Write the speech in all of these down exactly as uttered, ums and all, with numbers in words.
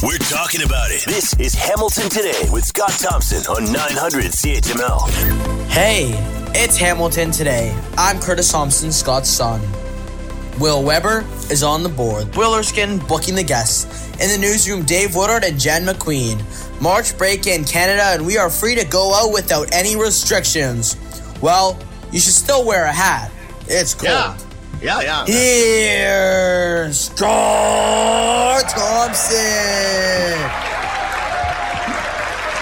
We're talking about it. This is Hamilton Today with Scott Thompson on nine hundred C H M L. Hey, it's Hamilton Today. I'm Curtis Thompson, Scott's son. Will Weber is on the board. Will Erskine booking the guests. In the newsroom, Dave Woodard and Jen McQueen. March break in Canada, and we are free to go out without any restrictions. Well, you should still wear a hat. It's cold. Yeah, yeah, yeah. Here's Scott Thompson.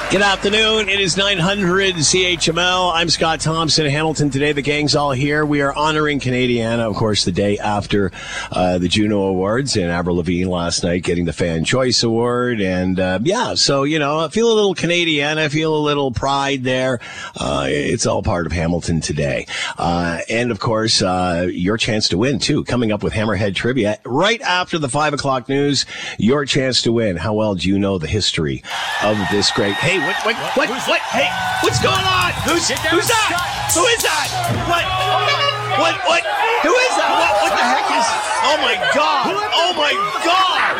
Good afternoon. It is nine hundred C H M L. I'm Scott Thompson. Hamilton Today. The gang's all here. We are honoring Canadiana, of course, the day after uh, the Juno Awards, and Avril Lavigne last night getting the Fan Choice Award. And uh, yeah, so, you know, I feel a little Canadiana, feel a little pride there. Uh, it's all part of Hamilton Today. Uh, and, of course, uh, your chance to win, too. Coming up with Hammerhead Trivia right after the five o'clock news, your chance to win. How well do you know the history of this great... Hey, What, what, what, what, what, hey, what's going on? Who's, who's that? Who is that? What, what, what, who is that? What, what the heck is, oh my God, oh my God,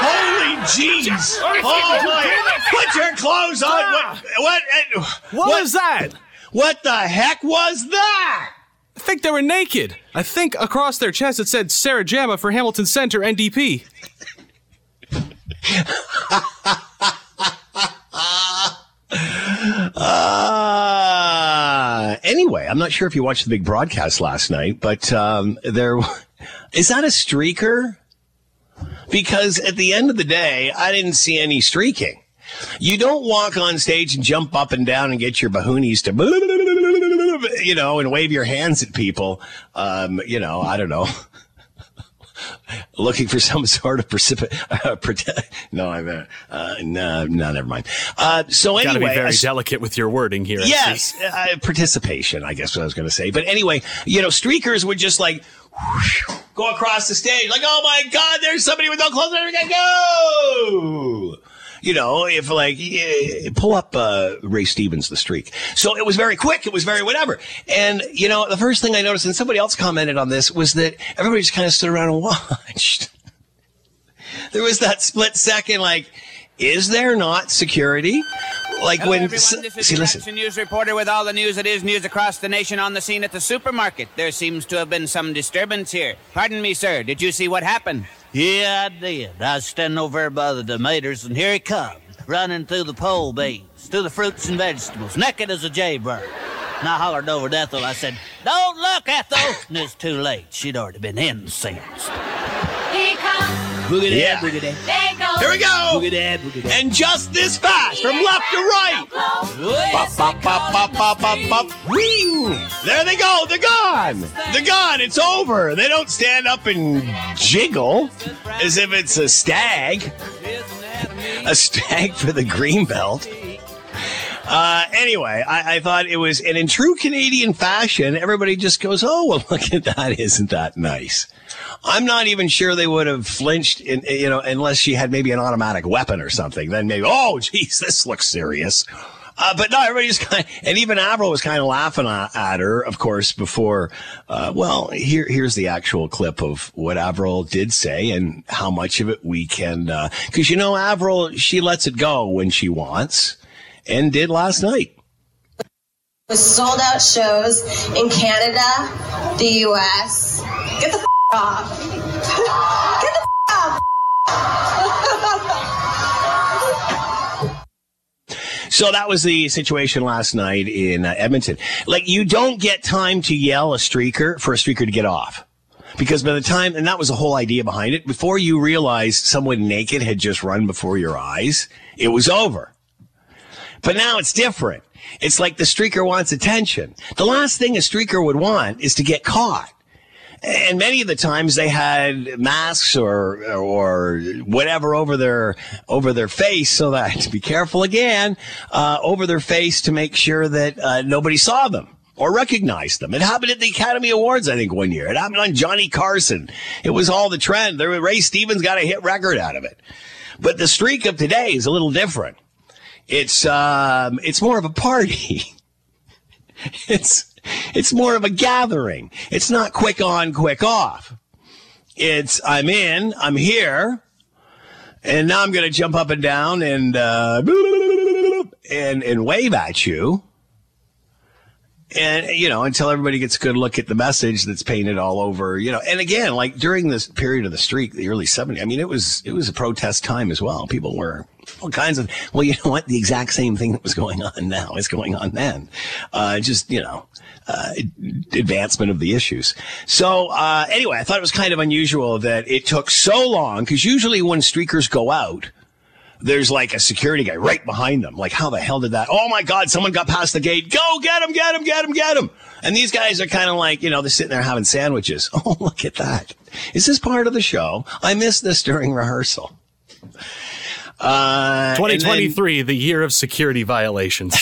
holy jeez, oh my, put your clothes on, what, what, what was that? What the heck was that? I think they were naked. I think across their chest it said Sarah Jama for Hamilton Center, N D P. Uh, anyway, I'm not sure if you watched the big broadcast last night, but um, there is that a streaker? Because at the end of the day, I didn't see any streaking. You don't walk on stage and jump up and down and get your bahoonies to, you know, and wave your hands at people. Um, you know, I don't know. Looking for some sort of precipi- uh, prote- no, I'm uh, uh, no, no, never mind. Uh, so anyway, gotta be very uh, delicate with your wording here. Yes, I uh, participation, I guess what I was going to say. But anyway, you know, streakers would just like whoosh, go across the stage, like, oh my God, there's somebody with no clothes. There we go. You know, if like pull up uh, Ray Stevens, the streak. So it was very quick. It was very whatever. And, you know, the first thing I noticed, and somebody else commented on this, was that everybody just kind of stood around and watched. There was that split second, like, is there not security? Like Hello when everyone, s- this is see, the listen. News reporter with all the news that is news across the nation on the scene at the supermarket. There seems to have been some disturbance here. Pardon me, sir. Did you see what happened? Yeah, I did. I was standing over there by the tomatoes, and here he comes, running through the pole beans, through the fruits and vegetables, naked as a jaybird. And I hollered over to Ethel. I said, "Don't look, Ethel!" And it's too late. She'd already been incensed. Here comes. Boogity, yeah. Boogity. Here we go. Boogity, boogity. And just this fast, from left to right. Bop, bop, bop, bop, bop, bop, bop. There they go. They're gone. They're gone. It's over. They don't stand up and jiggle as if it's a stag. A stag for the Greenbelt. Uh, anyway, I, I thought it was, and in true Canadian fashion, everybody just goes, oh, well, look at that. Isn't that nice? I'm not even sure they would have flinched, in, you know, unless she had maybe an automatic weapon or something. Then maybe, oh, geez, this looks serious. Uh, but no, everybody's kind of, and even Avril was kind of laughing at her, of course, before, uh, well, here, here's the actual clip of what Avril did say and how much of it we can, uh, cause you know, Avril, she lets it go when she wants. And did last night. With sold out shows in Canada, the U S. Get the f off. Get the f off. So that was the situation last night in uh, Edmonton. Like, you don't get time to yell a streaker for a streaker to get off. Because by the time, and that was the whole idea behind it, before you realized someone naked had just run before your eyes, it was over. But now it's different. It's like the streaker wants attention. The last thing a streaker would want is to get caught. And many of the times they had masks or or whatever over their over their face, so that I had to be careful again, uh, over their face to make sure that uh, nobody saw them or recognized them. It happened at the Academy Awards, I think, one year. It happened on Johnny Carson. It was all the trend. There, Ray Stevens got a hit record out of it. But the streak of today is a little different. It's, um, it's more of a party. it's, it's more of a gathering. It's not quick on, quick off. It's, I'm in, I'm here, And now I'm going to jump up and down and, uh, and, and wave at you. And, you know, until everybody gets a good look at the message that's painted all over, you know. And again, like during this period of the streak, the early seventies, I mean, it was it was a protest time as well. People were all kinds of, well, you know what? The exact same thing that was going on now is going on then. Uh, just, you know, uh, advancement of the issues. So uh, anyway, I thought it was kind of unusual that it took so long, because usually when streakers go out, there's like a security guy right behind them. Like, how the hell did that? Oh, my God, someone got past the gate. Go get him, get him, get him, get him. And these guys are kind of like, you know, they're sitting there having sandwiches. Oh, look at that. Is this part of the show? I missed this during rehearsal. Uh, twenty twenty-three, then, the year of security violations.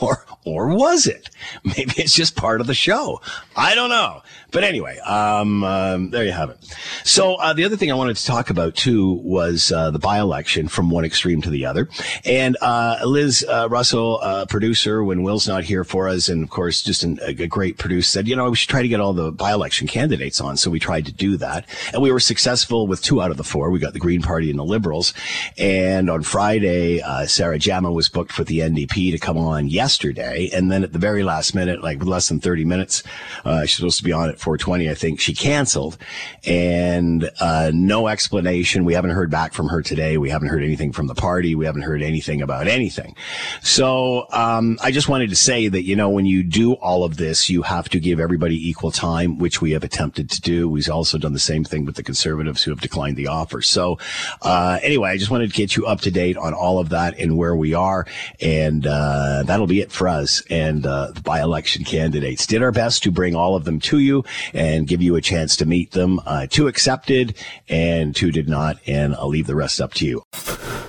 or or was it? Maybe it's just part of the show. I don't know. But anyway, um, um, there you have it. So uh, the other thing I wanted to talk about, too, was uh, the by-election from one extreme to the other. And uh, Liz uh, Russell, uh, producer, when Will's not here for us, and, of course, just an, a great producer, said, you know, we should try to get all the by-election candidates on. So we tried to do that. And we were successful with two out of the four. We got the Green Party and the Liberals. And on Friday, uh, Sarah Jama was booked with the N D P to come on yesterday. And then at the very last minute, like with less than thirty minutes, uh, she's supposed to be on at four twenty, I think she canceled, and uh, no explanation. We haven't heard back from her today. We haven't heard anything from the party. We haven't heard anything about anything. So um, I just wanted to say that, you know, when you do all of this, you have to give everybody equal time, which we have attempted to do. We've also done the same thing with the Conservatives who have declined the offer. So uh, anyway, I just wanted to get you up to date on all of that and where we are, and uh, that'll be it for us and uh, the by-election candidates. Did our best to bring all of them to you and give you a chance to meet them. Uh, two accepted and two did not, and I'll leave the rest up to you.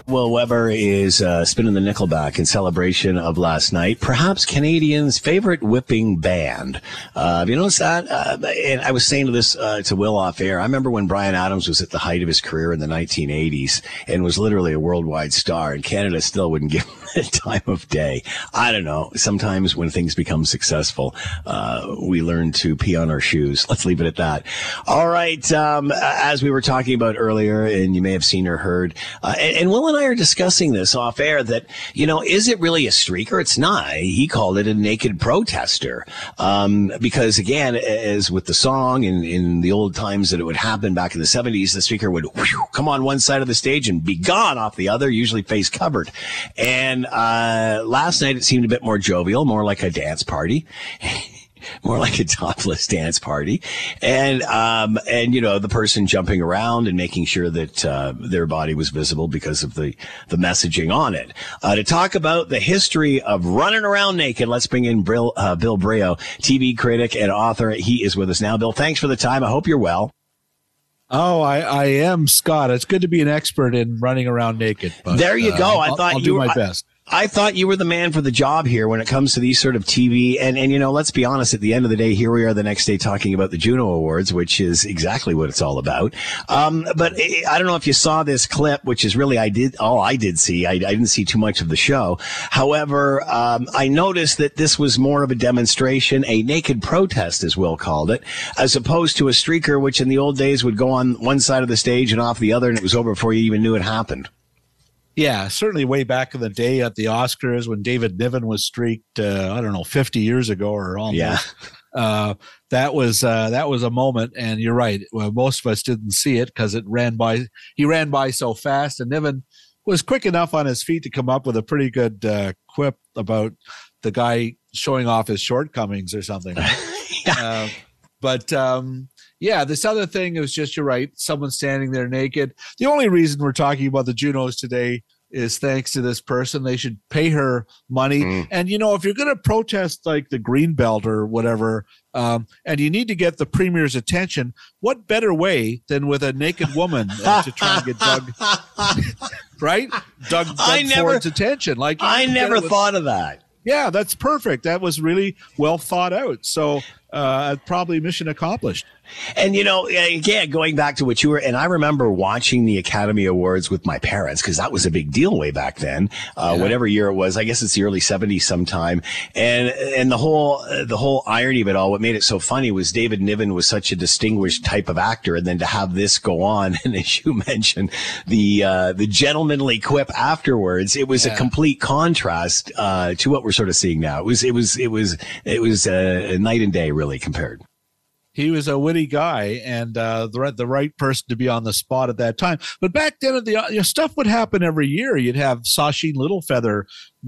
Will Weber is uh, spinning the nickel back in celebration of last night. Perhaps Canadians' favorite whipping band. Uh, have you noticed that? Uh, and I was saying to this uh, to Will off air. I remember when Bryan Adams was at the height of his career in the nineteen eighties and was literally a worldwide star, and Canada still wouldn't give him the time of day. I don't know. Sometimes when things become successful, uh, we learn to pee on our shoes. Let's leave it at that. All right. Um, as we were talking about earlier, and you may have seen or heard, uh, and, and Will and I are discussing this off air, that, you know, is it really a streaker? It's not. He called it a naked protester. Um, because again, as with the song in, in the old times that it would happen back in the seventies, the streaker would whew, come on one side of the stage and be gone off the other, usually face covered. And, uh, last night it seemed a bit more jovial, more like a dance party. More like a topless dance party. And, um, and, you know, the person jumping around and making sure that, uh, their body was visible because of the, the messaging on it. Uh, to talk about the history of running around naked, let's bring in Bill, uh, Bill Brioux, T V critic and author. He is with us now. Bill, thanks for the time. I hope you're well. Oh, I, I am, Scott. It's good to be an expert in running around naked. But, there you go. Uh, I thought I'll, I'll you do my I- best. I thought you were the man for the job here when it comes to these sort of T V. And, and, you know, let's be honest, at the end of the day, here we are the next day talking about the Juno Awards, which is exactly what it's all about. Um, but it, I don't know if you saw this clip, which is really I did all I did see. I, I didn't see too much of the show. However, um, I noticed that this was more of a demonstration, a naked protest, as Will called it, as opposed to a streaker, which in the old days would go on one side of the stage and off the other. And it was over before you even knew it happened. Yeah, certainly way back in the day at the Oscars when David Niven was streaked, uh, I don't know, fifty years ago or almost. Yeah. Uh, that was uh, that was a moment. And you're right. Well, most of us didn't see it because it ran by. He ran by so fast, and Niven was quick enough on his feet to come up with a pretty good uh, quip about the guy showing off his shortcomings or something. yeah. Uh, but um yeah, this other thing was just, you're right, someone standing there naked. The only reason we're talking about the Junos today is thanks to this person. They should pay her money. Mm. And, you know, if you're going to protest like the Greenbelt or whatever, um, and you need to get the premier's attention, what better way than with a naked woman uh, to try and get Doug, right? Doug, Doug I Ford's never, attention. Like I never with, thought of that. Yeah, that's perfect. That was really well thought out. So uh, probably mission accomplished. And, you know, again, going back to what you were, and I remember watching the Academy Awards with my parents, because that was a big deal way back then, uh, yeah. whatever year it was. I guess it's the early seventies sometime. And and the whole the whole irony of it all, what made it so funny was David Niven was such a distinguished type of actor. And then to have this go on, and as you mentioned, the uh, the gentlemanly quip afterwards, it was yeah. a complete contrast uh, to what we're sort of seeing now. It was it was it was it was a uh, night and day, really, compared. He was a witty guy and uh, the, the right person to be on the spot at that time. But back then, the you know, stuff would happen every year. You'd have Sachin Littlefeather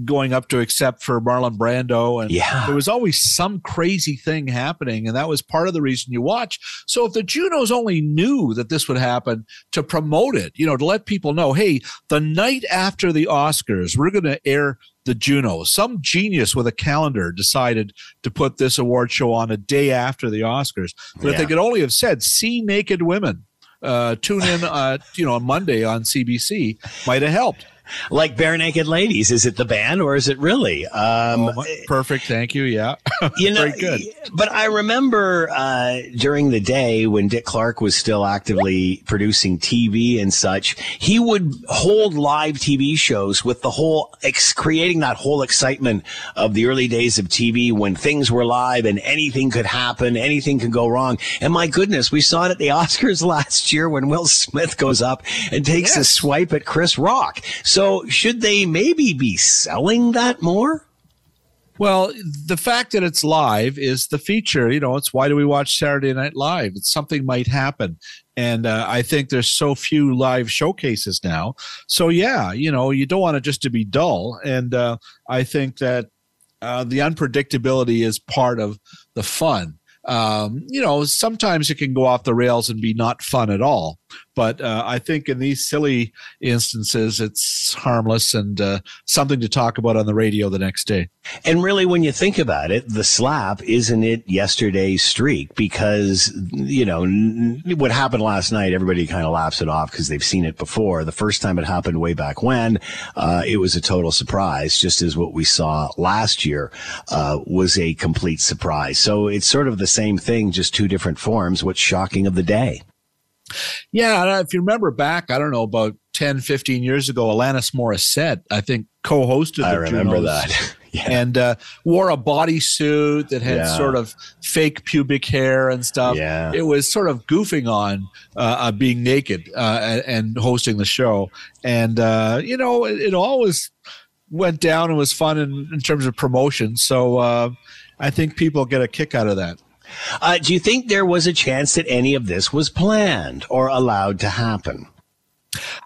going up to accept for Marlon Brando. And yeah. there was always some crazy thing happening. And that was part of the reason you watch. So if the Junos only knew that this would happen to promote it, you know, to let people know, hey, the night after the Oscars, we're going to air the Junos. Some genius with a calendar decided to put this award show on a day after the Oscars. But yeah. if they could only have said, see naked women, uh, tune in, uh, you know, on Monday on C B C, might have helped. Like Bare Naked Ladies, is it the band or is it really? Um, oh, perfect, thank you. Yeah, you know, very good. But I remember uh, during the day when Dick Clark was still actively producing T V and such, he would hold live T V shows with the whole ex- creating that whole excitement of the early days of T V when things were live and anything could happen, anything could go wrong. And my goodness, we saw it at the Oscars last year when Will Smith goes up and takes yes. a swipe at Chris Rock. So So should they maybe be selling that more? Well, the fact that it's live is the feature. You know, it's why do we watch Saturday Night Live? It's something might happen. And uh, I think there's so few live showcases now. So, yeah, you know, you don't want it just to be dull. And uh, I think that uh, the unpredictability is part of the fun. Um, you know, sometimes it can go off the rails and be not fun at all. But uh, I think in these silly instances, it's harmless and uh, something to talk about on the radio the next day. And really, when you think about it, the slap isn't it yesterday's streak, because, you know, what happened last night, everybody kind of laughs it off because they've seen it before. The first time it happened way back when, uh, it was a total surprise, just as what we saw last year uh, was a complete surprise. So it's sort of the same thing, just two different forms. What's shocking of the day? Yeah, if you remember back, I don't know, about ten, fifteen years ago, Alanis Morissette, I think, co-hosted the I remember Junos that. yeah. And uh, wore a bodysuit that had yeah. sort of fake pubic hair and stuff. Yeah. It was sort of goofing on uh, uh, being naked uh, and, and hosting the show. And, uh, you know, it, it always went down and was fun in, in terms of promotion. So uh, I think people get a kick out of that. Uh, do you think there was a chance that any of this was planned or allowed to happen?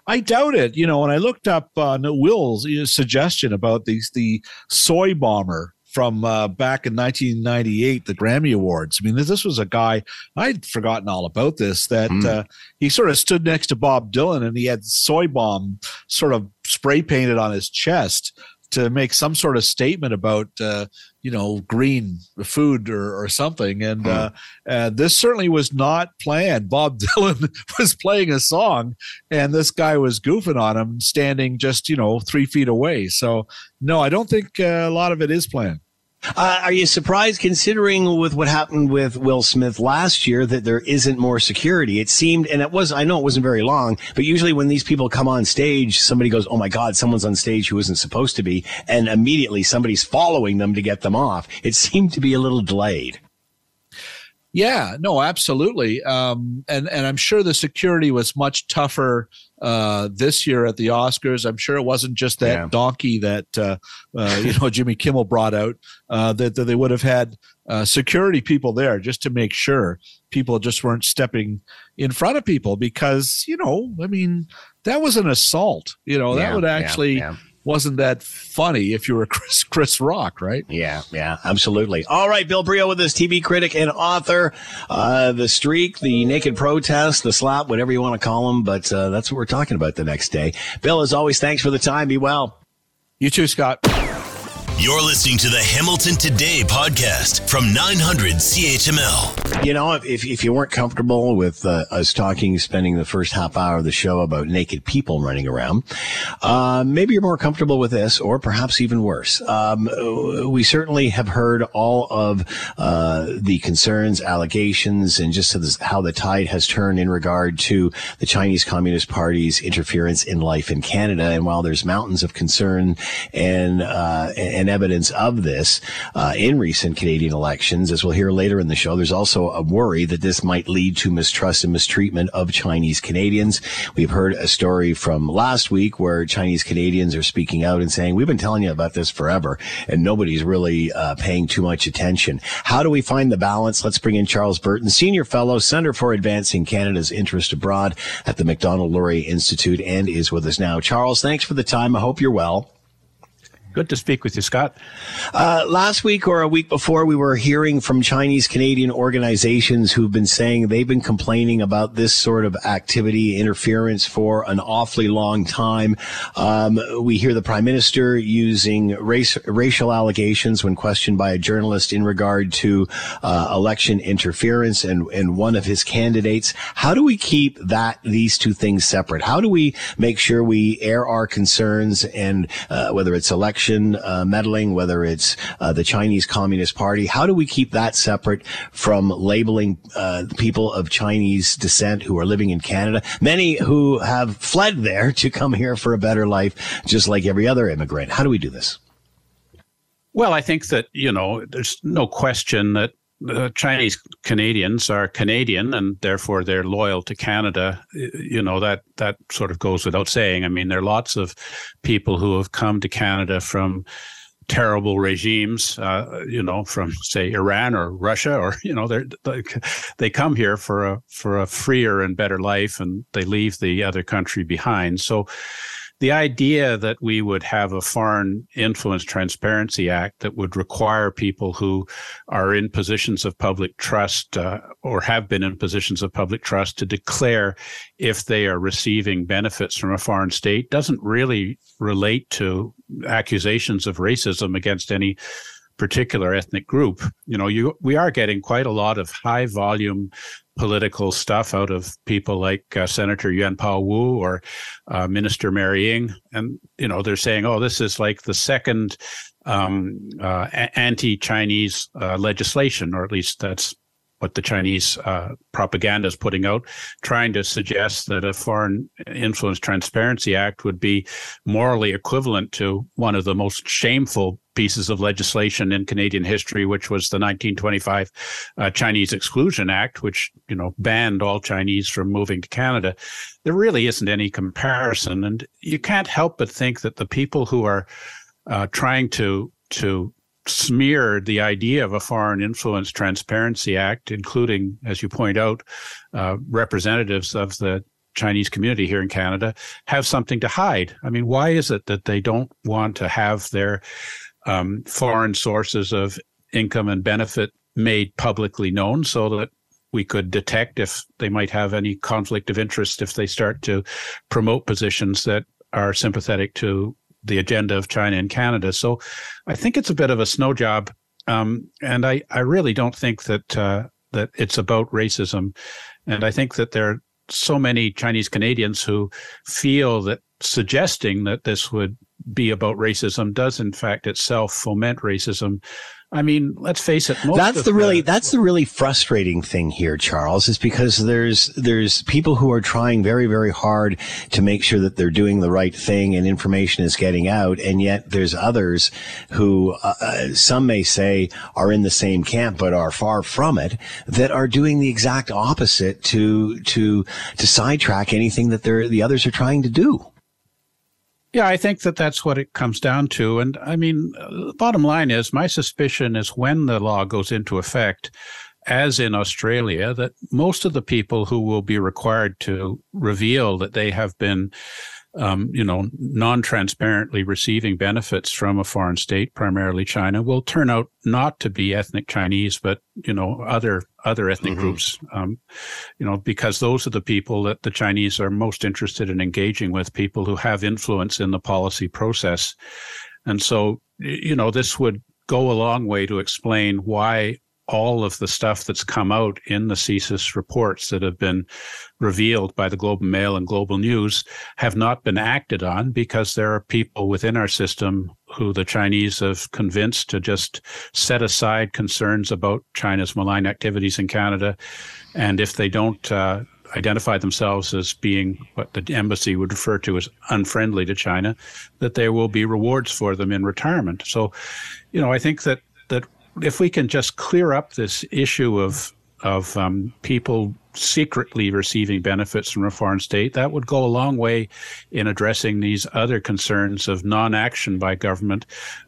I doubt it. You know, when I looked up uh, Will's suggestion about these, the soy bomber from uh, back in nineteen ninety-eight, the Grammy Awards. I mean, this, this was a guy, I'd forgotten all about this, that mm. uh, he sort of stood next to Bob Dylan and he had soy bomb sort of spray painted on his chest to make some sort of statement about, uh, you know, green food or, or something. And hmm. uh, uh, this certainly was not planned. Bob Dylan was playing a song and this guy was goofing on him standing just, you know, three feet away. So, no, I don't think uh, a lot of it is planned. Uh, are you surprised, considering with what happened with Will Smith last year, that there isn't more security? It seemed, and it was, I know it wasn't very long, but usually when these people come on stage, somebody goes, oh my God, someone's on stage who isn't supposed to be. And immediately somebody's following them to get them off. It seemed to be a little delayed. Yeah, no, absolutely. Um, and, and I'm sure the security was much tougher uh, this year at the Oscars. I'm sure it wasn't just that yeah. donkey that, uh, uh, you know, Jimmy Kimmel brought out, uh, that, that they would have had uh, security people there just to make sure people just weren't stepping in front of people, because, you know, I mean, that was an assault, you know, that yeah, would actually yeah, yeah. wasn't that funny if you were Chris, Chris Rock, right? Yeah, yeah, absolutely. All right, Bill Brioux with us, T V critic and author. Uh, the streak, the naked protest, the slap, whatever you want to call them, but uh, that's what we're talking about the next day. Bill, as always, thanks for the time. Be well. You too, Scott. You're listening to the Hamilton Today podcast from nine hundred C H M L. You know, if if you weren't comfortable with uh, us talking, spending the first half hour of the show about naked people running around, uh, maybe you're more comfortable with this, or perhaps even worse. Um, we certainly have heard all of uh, the concerns, allegations, and just how the tide has turned in regard to the Chinese Communist Party's interference in life in Canada. And while there's mountains of concern and uh, and evidence of this uh, in recent Canadian elections, as we'll hear later in the show, there's also a worry that this might lead to mistrust and mistreatment of Chinese Canadians. We've heard a story from last week where Chinese Canadians are speaking out and saying, we've been telling you about this forever and nobody's really uh, paying too much attention. How do we find the balance? Let's bring in Charles Burton, Senior Fellow, Centre for Advancing Canada's Interest Abroad at the Macdonald-Laurier Institute, and is with us now. Charles, thanks for the time. I hope you're well. Good to speak with you, Scott. Uh, last week or a week before, we were hearing from Chinese Canadian organizations who've been saying they've been complaining about this sort of activity, interference, for an awfully long time. Um, we hear the Prime Minister using race, racial allegations when questioned by a journalist in regard to uh, election interference and, and one of his candidates. How do we keep that these two things separate? How do we make sure we air our concerns, and uh, whether it's election Uh, meddling, whether it's uh, the Chinese Communist Party, how do we keep that separate from labeling uh, people of Chinese descent who are living in Canada, many who have fled there to come here for a better life, just like every other immigrant? How do we do this? Well, I think that, you know, there's no question that uh, Chinese Canadians are Canadian, and therefore they're loyal to Canada. You know, that that sort of goes without saying. I mean, there are lots of people who have come to Canada from terrible regimes, uh, you know, from, say, Iran or Russia, or, you know, they they come here for a for a freer and better life, and they leave the other country behind. So the idea that we would have a Foreign Influence Transparency Act that would require people who are in positions of public trust uh, or have been in positions of public trust to declare if they are receiving benefits from a foreign state doesn't really relate to accusations of racism against any particular ethnic group. You know, you we are getting quite a lot of high volume political stuff out of people like uh, Senator Yuan Pao Wu or uh, Minister Mary Ng. And, you know, they're saying, oh, this is like the second um, uh, anti-Chinese uh, legislation, or at least that's what the Chinese uh, propaganda is putting out, trying to suggest that a Foreign Influence Transparency Act would be morally equivalent to one of the most shameful pieces of legislation in Canadian history, which was the nineteen twenty-five uh, Chinese Exclusion Act, which, you know, banned all Chinese from moving to Canada. There really isn't any comparison, and you can't help but think that the people who are uh, trying to to smeared the idea of a Foreign Influence Transparency Act, including, as you point out, uh, representatives of the Chinese community here in Canada, have something to hide. I mean, why is it that they don't want to have their um, foreign sources of income and benefit made publicly known so that we could detect if they might have any conflict of interest if they start to promote positions that are sympathetic to the agenda of China and Canada? So I think it's a bit of a snow job. Um, and I, I really don't think that uh, that it's about racism. And I think that there are so many Chinese Canadians who feel that suggesting that this would be about racism does, in fact, itself foment racism. I mean, let's face it. Most that's the really the, that's the really frustrating thing here, Charles, is because there's there's people who are trying very, very hard to make sure that they're doing the right thing and information is getting out. And yet there's others who uh, some may say are in the same camp, but are far from it, that are doing the exact opposite to to to sidetrack anything that they're the others are trying to do. Yeah, I think that that's what it comes down to. And I mean, the bottom line is, my suspicion is, when the law goes into effect, as in Australia, that most of the people who will be required to reveal that they have been, um, you know, non-transparently receiving benefits from a foreign state, primarily China, will turn out not to be ethnic Chinese, but, you know, other other ethnic mm-hmm. groups, um, you know, because those are the people that the Chinese are most interested in engaging with, people who have influence in the policy process. And so you know, this would go a long way to explain why all of the stuff that's come out in the C S I S reports that have been revealed by the Globe and Mail and Global News have not been acted on, because there are people within our system who the Chinese have convinced to just set aside concerns about China's malign activities in Canada. And if they don't uh, identify themselves as being what the embassy would refer to as unfriendly to China, that there will be rewards for them in retirement. So, you know, I think that that if we can just clear up this issue of of um, people secretly receiving benefits from a foreign state, that would go a long way in addressing these other concerns of non-action by government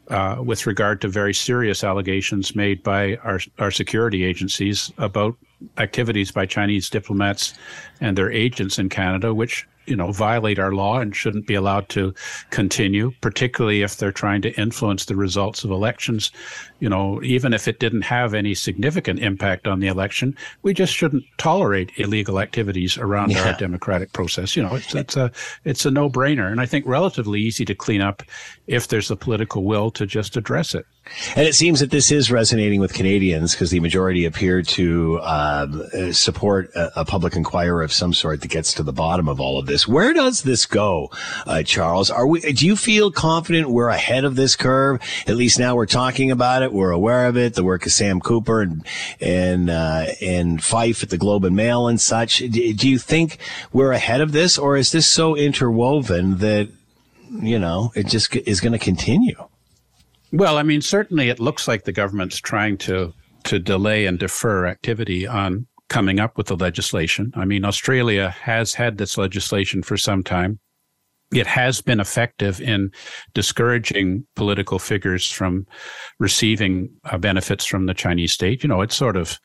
uh, with regard to very serious allegations made by our, our security agencies about activities by Chinese diplomats and their agents in Canada, which, you know, violate our law and shouldn't be allowed to continue, particularly if they're trying to influence the results of elections. You know, even if it didn't have any significant impact on the election, we just shouldn't tolerate illegal activities around yeah. our democratic process. You know, it's, it's a it's a no-brainer, and I think relatively easy to clean up if there's a political will to just address it. And it seems that this is resonating with Canadians, because the majority appear to uh, support a, a public inquiry of some sort that gets to the bottom of all of this. Where does this go, uh, Charles? Are we? Do you feel confident we're ahead of this curve? At least now we're talking about it. We're aware of it. The work of Sam Cooper and and uh, and Fife at the Globe and Mail and such. Do, do you think we're ahead of this, or is this so interwoven that, you know, it just is going to continue? Well, I mean, certainly it looks like the government's trying to to delay and defer activity on coming up with the legislation. I mean, Australia has had this legislation for some time. It has been effective in discouraging political figures from receiving uh, benefits from the Chinese state. You know, it's sort of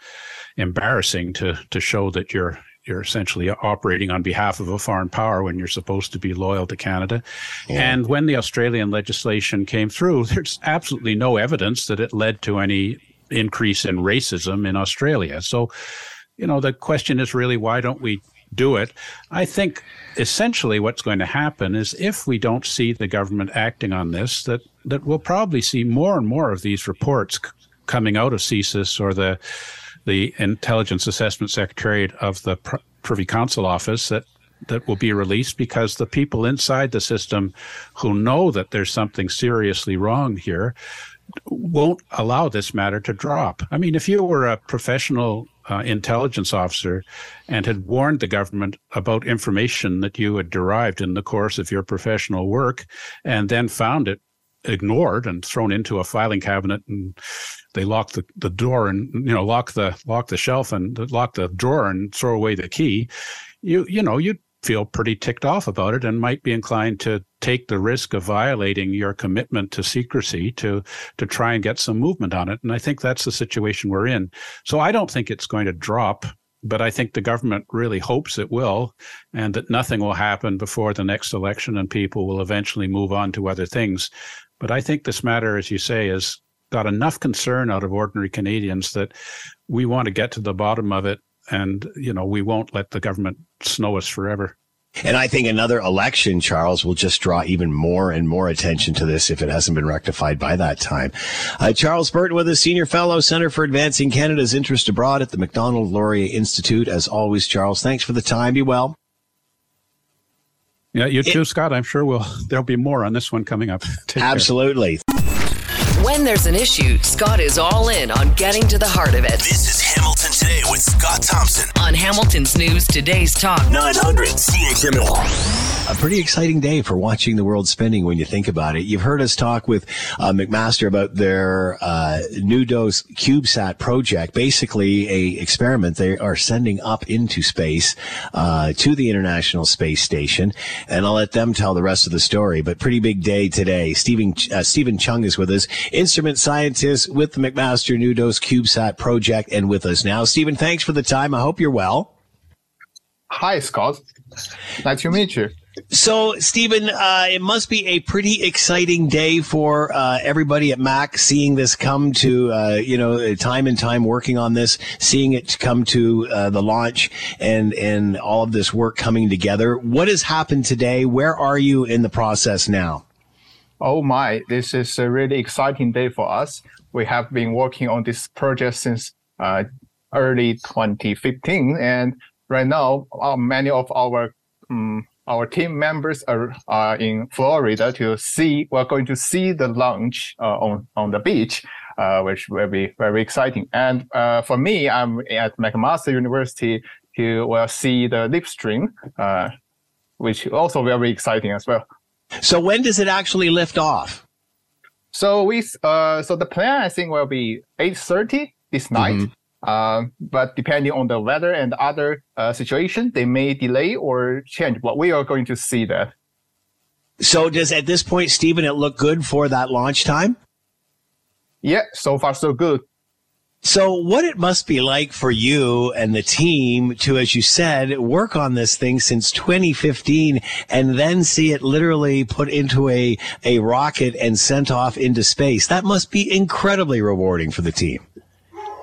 embarrassing to to show that you're you're essentially operating on behalf of a foreign power when you're supposed to be loyal to Canada. Yeah. And when the Australian legislation came through, there's absolutely no evidence that it led to any increase in racism in Australia. So, you know, the question is really, why don't we do it? I think essentially what's going to happen is, if we don't see the government acting on this, that, that we'll probably see more and more of these reports c- coming out of C S I S or the the Intelligence Assessment Secretariat of the Privy Council Office that, that will be released, because the people inside the system who know that there's something seriously wrong here won't allow this matter to drop. I mean, if you were a professional uh, intelligence officer and had warned the government about information that you had derived in the course of your professional work and then found it ignored and thrown into a filing cabinet, and they lock the, the door and, you know, lock the lock the shelf and lock the drawer and throw away the key, you you know, you'd feel pretty ticked off about it and might be inclined to take the risk of violating your commitment to secrecy to to try and get some movement on it. And I think that's the situation we're in. So I don't think it's going to drop, but I think the government really hopes it will, and that nothing will happen before the next election and people will eventually move on to other things. But I think this matter, as you say, has got enough concern out of ordinary Canadians that we want to get to the bottom of it, and, you know, we won't let the government snow us forever. And I think another election, Charles, will just draw even more and more attention to this if it hasn't been rectified by that time. Uh, Charles Burton with us, Senior Fellow, Center for Advancing Canada's Interest Abroad at the Macdonald-Laurier Institute. As always, Charles, thanks for the time. Be well. Yeah, you too, it, Scott. I'm sure we'll there'll be more on this one coming up. Take absolutely. Care. When there's an issue, Scott is all in on getting to the heart of it. This is Hamilton Today with Scott Thompson on Hamilton's News Today's Talk nine hundred C H M L. A pretty exciting day for watching the world spinning when you think about it. You've heard us talk with uh, McMaster about their uh, NEUDOSE CubeSat project, basically a experiment they are sending up into space uh, to the International Space Station. And I'll let them tell the rest of the story, but pretty big day today. Steven, uh, Steven Cheng is with us, instrument scientist with the McMaster NEUDOSE CubeSat project, and with us now. Steven, thanks for the time. I hope you're well. Hi, Scott. Nice to meet you. So, Stephen, uh, it must be a pretty exciting day for uh, everybody at Mac, seeing this come to, uh, you know, time and time working on this, seeing it come to uh, the launch and, and all of this work coming together. What has happened today? Where are you in the process now? Oh my, this is a really exciting day for us. We have been working on this project since uh, early twenty fifteen, and right now uh, many of our um, our team members are, are in Florida to see, we're going to see the launch uh, on, on the beach, uh, which will be very exciting. And uh, for me, I'm at McMaster University who will see the live stream, uh, which also very exciting as well. So when does it actually lift off? So we, uh, so the plan I think will be eight thirty this night. Mm-hmm. Uh, but depending on the weather and other uh, situation, they may delay or change. But we are going to see that. So does, at this point, Stephen, it look good for that launch time? Yeah, so far so good. So what it must be like for you and the team to, as you said, work on this thing since twenty fifteen and then see it literally put into a, a rocket and sent off into space. That must be incredibly rewarding for the team.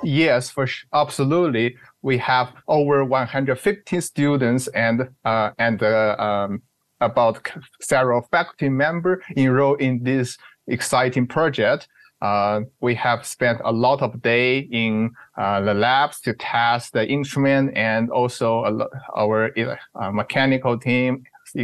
Yes, for sure. Absolutely. We have over one hundred fifty students and uh, and uh, um, about several faculty members enrolled in this exciting project. Uh, we have spent a lot of day in uh, the labs to test the instrument, and also a, our uh, mechanical team,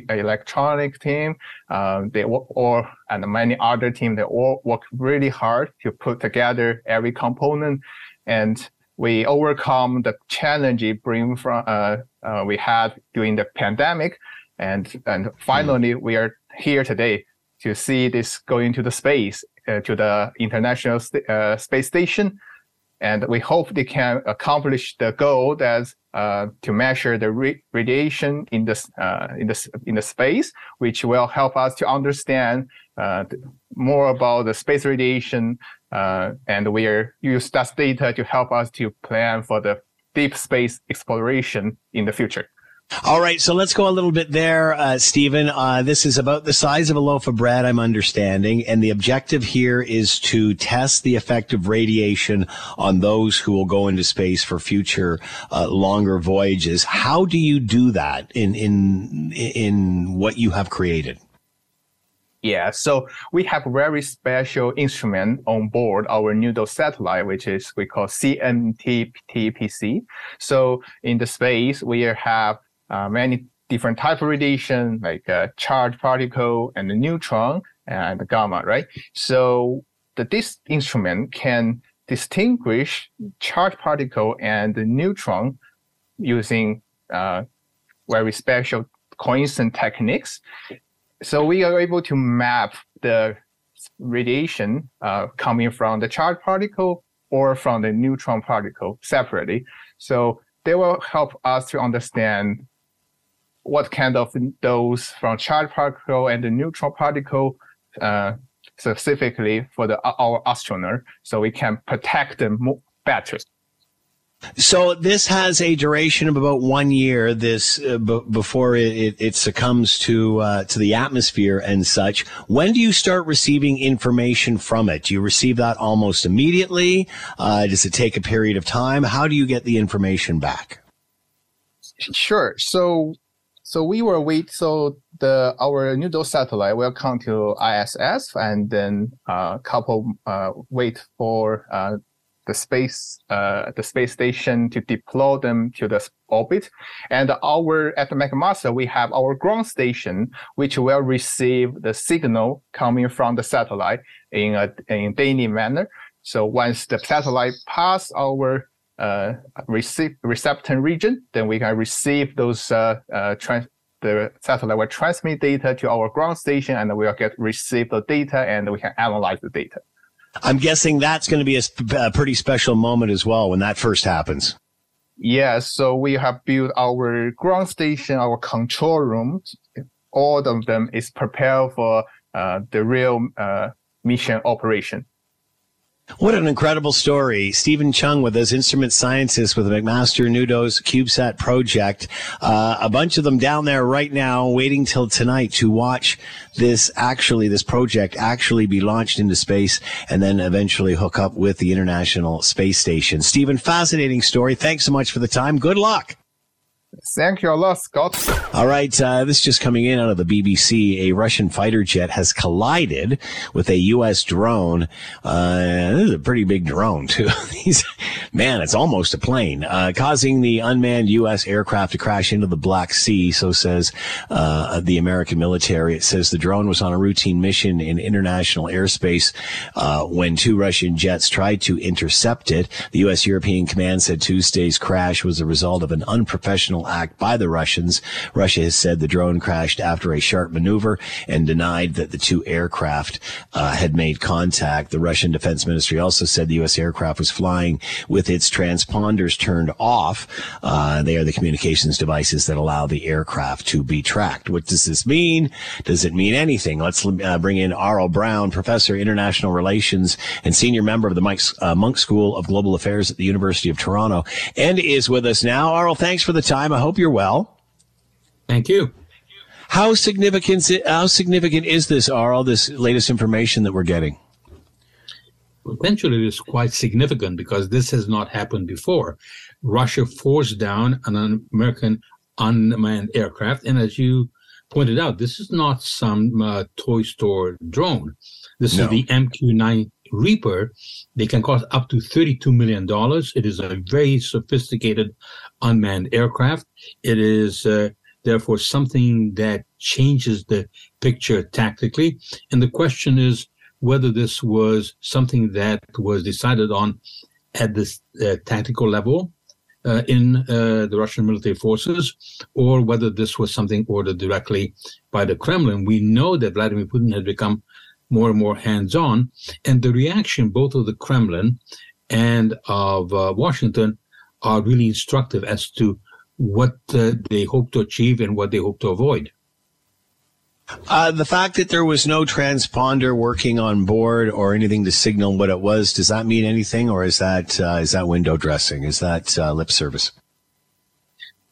electronic team, uh, they or and many other team. They all work really hard to put together every component. And we overcome the challenge bring from uh, uh, we had during the pandemic, and and finally mm. we are here today to see this going to the space, uh, to the International St- uh, Space Station, and we hope they can accomplish the goal that's uh, to measure the re- radiation in the uh, in the in the space, which will help us to understand uh, more about the space radiation. Uh, and we are, use that data to help us to plan for the deep space exploration in the future. All right, so let's go a little bit there, uh, Stephen. Uh, this is about the size of a loaf of bread, I'm understanding, and the objective here is to test the effect of radiation on those who will go into space for future uh, longer voyages. How do you do that in in in what you have created? Yeah, so we have a very special instrument on board our NEUDOSE satellite, which is we call C M T P C. So in the space, we have uh, many different types of radiation, like uh, charged particle and the neutron and the gamma, right? So the, this instrument can distinguish charged particle and the neutron using uh, very special coincidence techniques. So we are able to map the radiation uh, coming from the charged particle or from the neutron particle separately. So they will help us to understand what kind of dose from charged particle and the neutron particle uh, specifically for the, our astronaut, so we can protect them better. So this has a duration of about one year. This uh, b- before it, it, it succumbs to uh, to the atmosphere and such. When do you start receiving information from it? Do you receive that almost immediately? Uh, does it take a period of time? How do you get the information back? Sure. So, so we will wait. So the our NEUDOSE satellite will come to I S S, and then a uh, couple uh, wait for. Uh, The space, uh, the space station to deploy them to the orbit, and our at McMaster we have our ground station, which will receive the signal coming from the satellite in a in daily manner. So once the satellite passes our uh, receive receptor region, then we can receive those. Uh, uh, trans- the satellite will transmit data to our ground station, and we will get receive the data, and we can analyze the data. I'm guessing that's going to be a, sp- a pretty special moment as well when that first happens. Yeah, so we have built our ground station, our control room. All of them is prepared for uh, the real uh, mission operation. What an incredible story. Steven Cheng with us, instrument scientist with the McMaster NEUDOSE CubeSat project. Uh, a bunch of them down there right now waiting till tonight to watch this actually, this project actually be launched into space and then eventually hook up with the International Space Station. Steven, fascinating story. Thanks so much for the time. Good luck. Thank you a lot, Scott. All right. Uh, this is just coming in out of the B B C. A Russian fighter jet has collided with a U S drone. Uh, this is a pretty big drone, too. Man, it's almost a plane, uh, causing the unmanned U S aircraft to crash into the Black Sea. So says uh, the American military. It says the drone was on a routine mission in international airspace uh, when two Russian jets tried to intercept it. The U S. European Command said Tuesday's crash was a result of an unprofessional act by the Russians. Russia has said the drone crashed after a sharp maneuver and denied that the two aircraft uh, had made contact. The Russian Defense Ministry also said the U S aircraft was flying with its transponders turned off. Uh, they are the communications devices that allow the aircraft to be tracked. What does this mean? Does it mean anything? Let's uh, bring in Arl Brown, Professor of International Relations and Senior Member of the Mike, uh, Munk School of Global Affairs at the University of Toronto, and is with us now. Arl, thanks for the time. I hope you're well. Thank you. How significant, how significant is this, Arl, this latest information that we're getting? Potentially, it is quite significant because this has not happened before. Russia forced down an American unmanned aircraft. And as you pointed out, this is not some uh, toy store drone. This no. is the M Q nine Reaper. They can cost up to thirty-two million dollars. It is a very sophisticated unmanned aircraft. It is uh, therefore something that changes the picture tactically. And the question is whether this was something that was decided on at this uh, tactical level uh, in uh, the Russian military forces, or whether this was something ordered directly by the Kremlin. We know that Vladimir Putin has become more and more hands-on, and the reaction both of the Kremlin and of uh, Washington are really instructive as to what uh, they hope to achieve and what they hope to avoid. Uh, the fact that there was no transponder working on board or anything to signal what it was, does that mean anything, or is that uh, is that window dressing? Is that uh, lip service?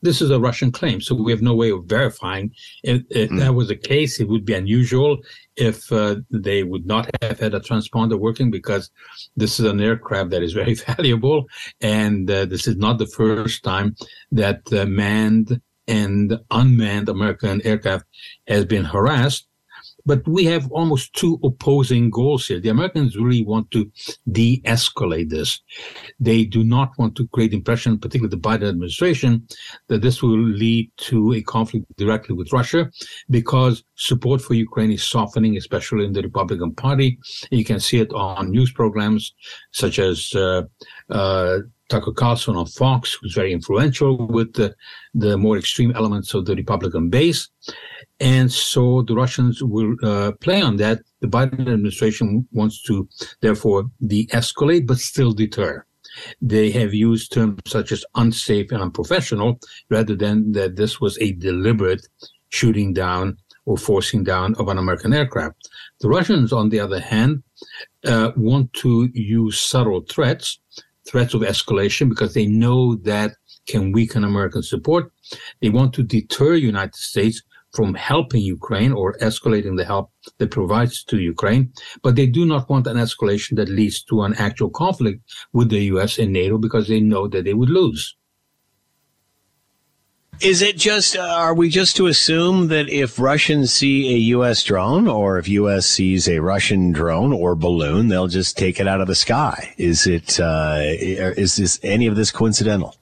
This is a Russian claim, so we have no way of verifying. If, if mm. that was the case, it would be unusual if uh, they would not have had a transponder working, because this is an aircraft that is very valuable, and uh, this is not the first time that uh, manned and unmanned American aircraft has been harassed. But we have almost two opposing goals here. The Americans really want to de-escalate this. They do not want to create impression, particularly the Biden administration, that this will lead to a conflict directly with Russia, because support for Ukraine is softening, especially in the Republican Party. You can see it on news programs such as uh, uh, Tucker Carlson on Fox, who's very influential with the, the more extreme elements of the Republican base. And so the Russians will uh, play on that. The Biden administration wants to, therefore, de-escalate but still deter. They have used terms such as unsafe and unprofessional, rather than that this was a deliberate shooting down or forcing down of an American aircraft. The Russians, on the other hand, uh, want to use subtle threats, threats of escalation, because they know that can weaken American support. They want to deter United States from helping Ukraine or escalating the help that provides to Ukraine, but they do not want an escalation that leads to an actual conflict with the U S and NATO, because they know that they would lose. Is it just, uh, are we just to assume that if Russians see a U S drone, or if U S sees a Russian drone or balloon, they'll just take it out of the sky? Is it, uh, is this, any of this coincidental?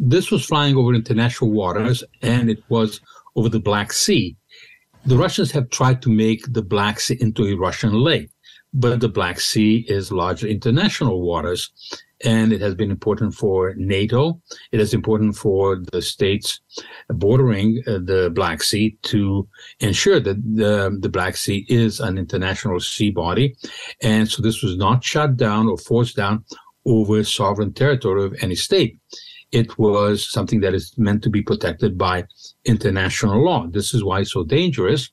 This was flying over international waters, and it was over the Black Sea. The Russians have tried to make the Black Sea into a Russian lake, but the Black Sea is largely international waters. And it has been important for NATO. It is important for the states bordering uh, the Black Sea to ensure that the, the Black Sea is an international sea body. And so this was not shut down or forced down over sovereign territory of any state. It was something that is meant to be protected by international law. This is why it's so dangerous.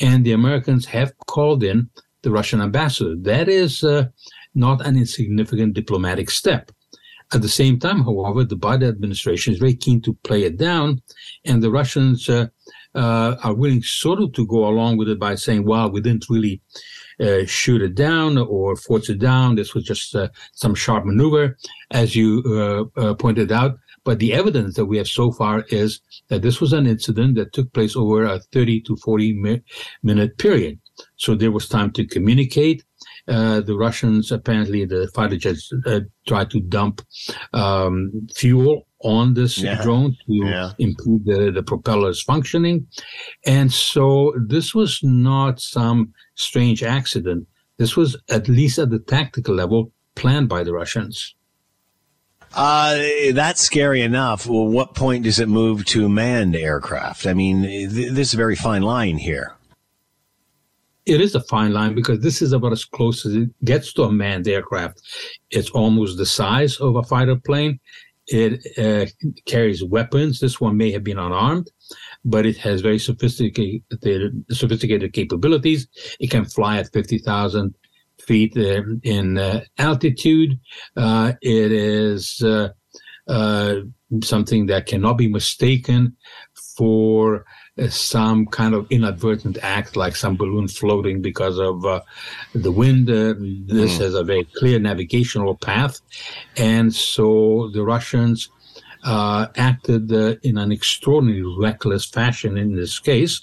And the Americans have called in the Russian ambassador. That is... Uh, not an insignificant diplomatic step. At the same time, however, the Biden administration is very keen to play it down, and the Russians uh, uh, are willing sort of to go along with it by saying, wow, we didn't really uh, shoot it down or force it down. This was just uh, some sharp maneuver, as you uh, uh, pointed out. But the evidence that we have so far is that this was an incident that took place over a thirty to forty minute period. So there was time to communicate. Uh, the Russians, apparently, the fighter jets uh, tried to dump um, fuel on this yeah. drone to yeah. improve the, the propeller's functioning. And so this was not some strange accident. This was, at least at the tactical level, planned by the Russians. Uh, that's scary enough. Well, what point does it move to manned aircraft? I mean, th- this is a very fine line here. It is a fine line because this is about as close as it gets to a manned aircraft. It's almost the size of a fighter plane. It uh, carries weapons. This one may have been unarmed, but it has very sophisticated sophisticated capabilities. It can fly at fifty thousand feet uh, in uh, altitude. Uh, it is uh, uh, something that cannot be mistaken for some kind of inadvertent act, like some balloon floating because of uh, the wind. Uh, this mm. has a very clear navigational path. And so the Russians uh, acted uh, in an extraordinarily reckless fashion in this case.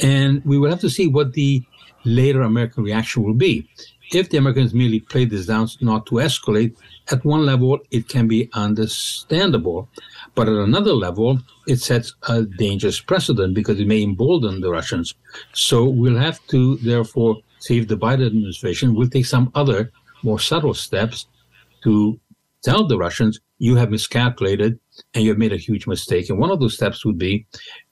And we will have to see what the later American reaction will be. If the Americans merely play this down not to escalate, at one level, it can be understandable. But at another level, it sets a dangerous precedent because it may embolden the Russians. So we'll have to, therefore, see if the Biden administration will take some other, more subtle steps to tell the Russians, you have miscalculated and you have made a huge mistake. And one of those steps would be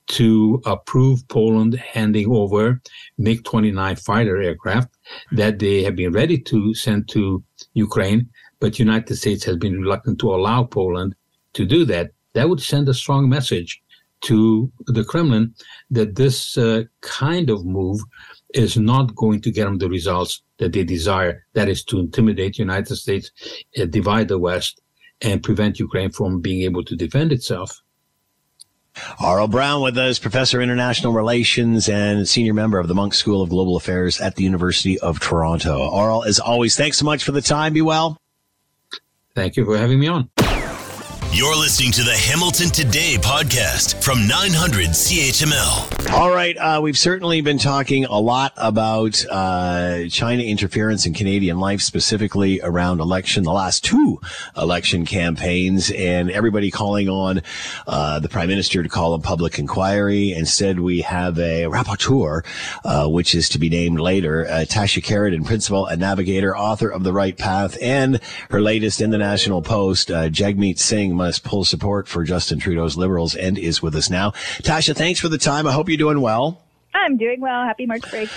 to approve Poland handing over MiG twenty-nine fighter aircraft that they have been ready to send to Ukraine, but the United States has been reluctant to allow Poland to do that. That would send a strong message to the Kremlin that this uh, kind of move is not going to get them the results that they desire. That is to intimidate the United States, uh, divide the West, and prevent Ukraine from being able to defend itself. Arl Brown with us, Professor of International Relations and Senior Member of the Munk School of Global Affairs at the University of Toronto. Arl, as always, thanks so much for the time. Be well. Thank you for having me on. You're listening to the Hamilton Today podcast from nine hundred C H M L. All right. Uh, we've certainly been talking a lot about uh, China interference in Canadian life, specifically around election, the last two election campaigns, and everybody calling on uh, the Prime Minister to call a public inquiry. Instead, we have a rapporteur, uh, which is to be named later, uh, Tasha Kheiriddin, principal and Navigator, author of The Right Path, and her latest in the National Post, uh, Jagmeet Singh, must pull support for Justin Trudeau's Liberals, and is with us now. Tasha, thanks for the time. I hope you're doing well. I'm doing well. Happy March break.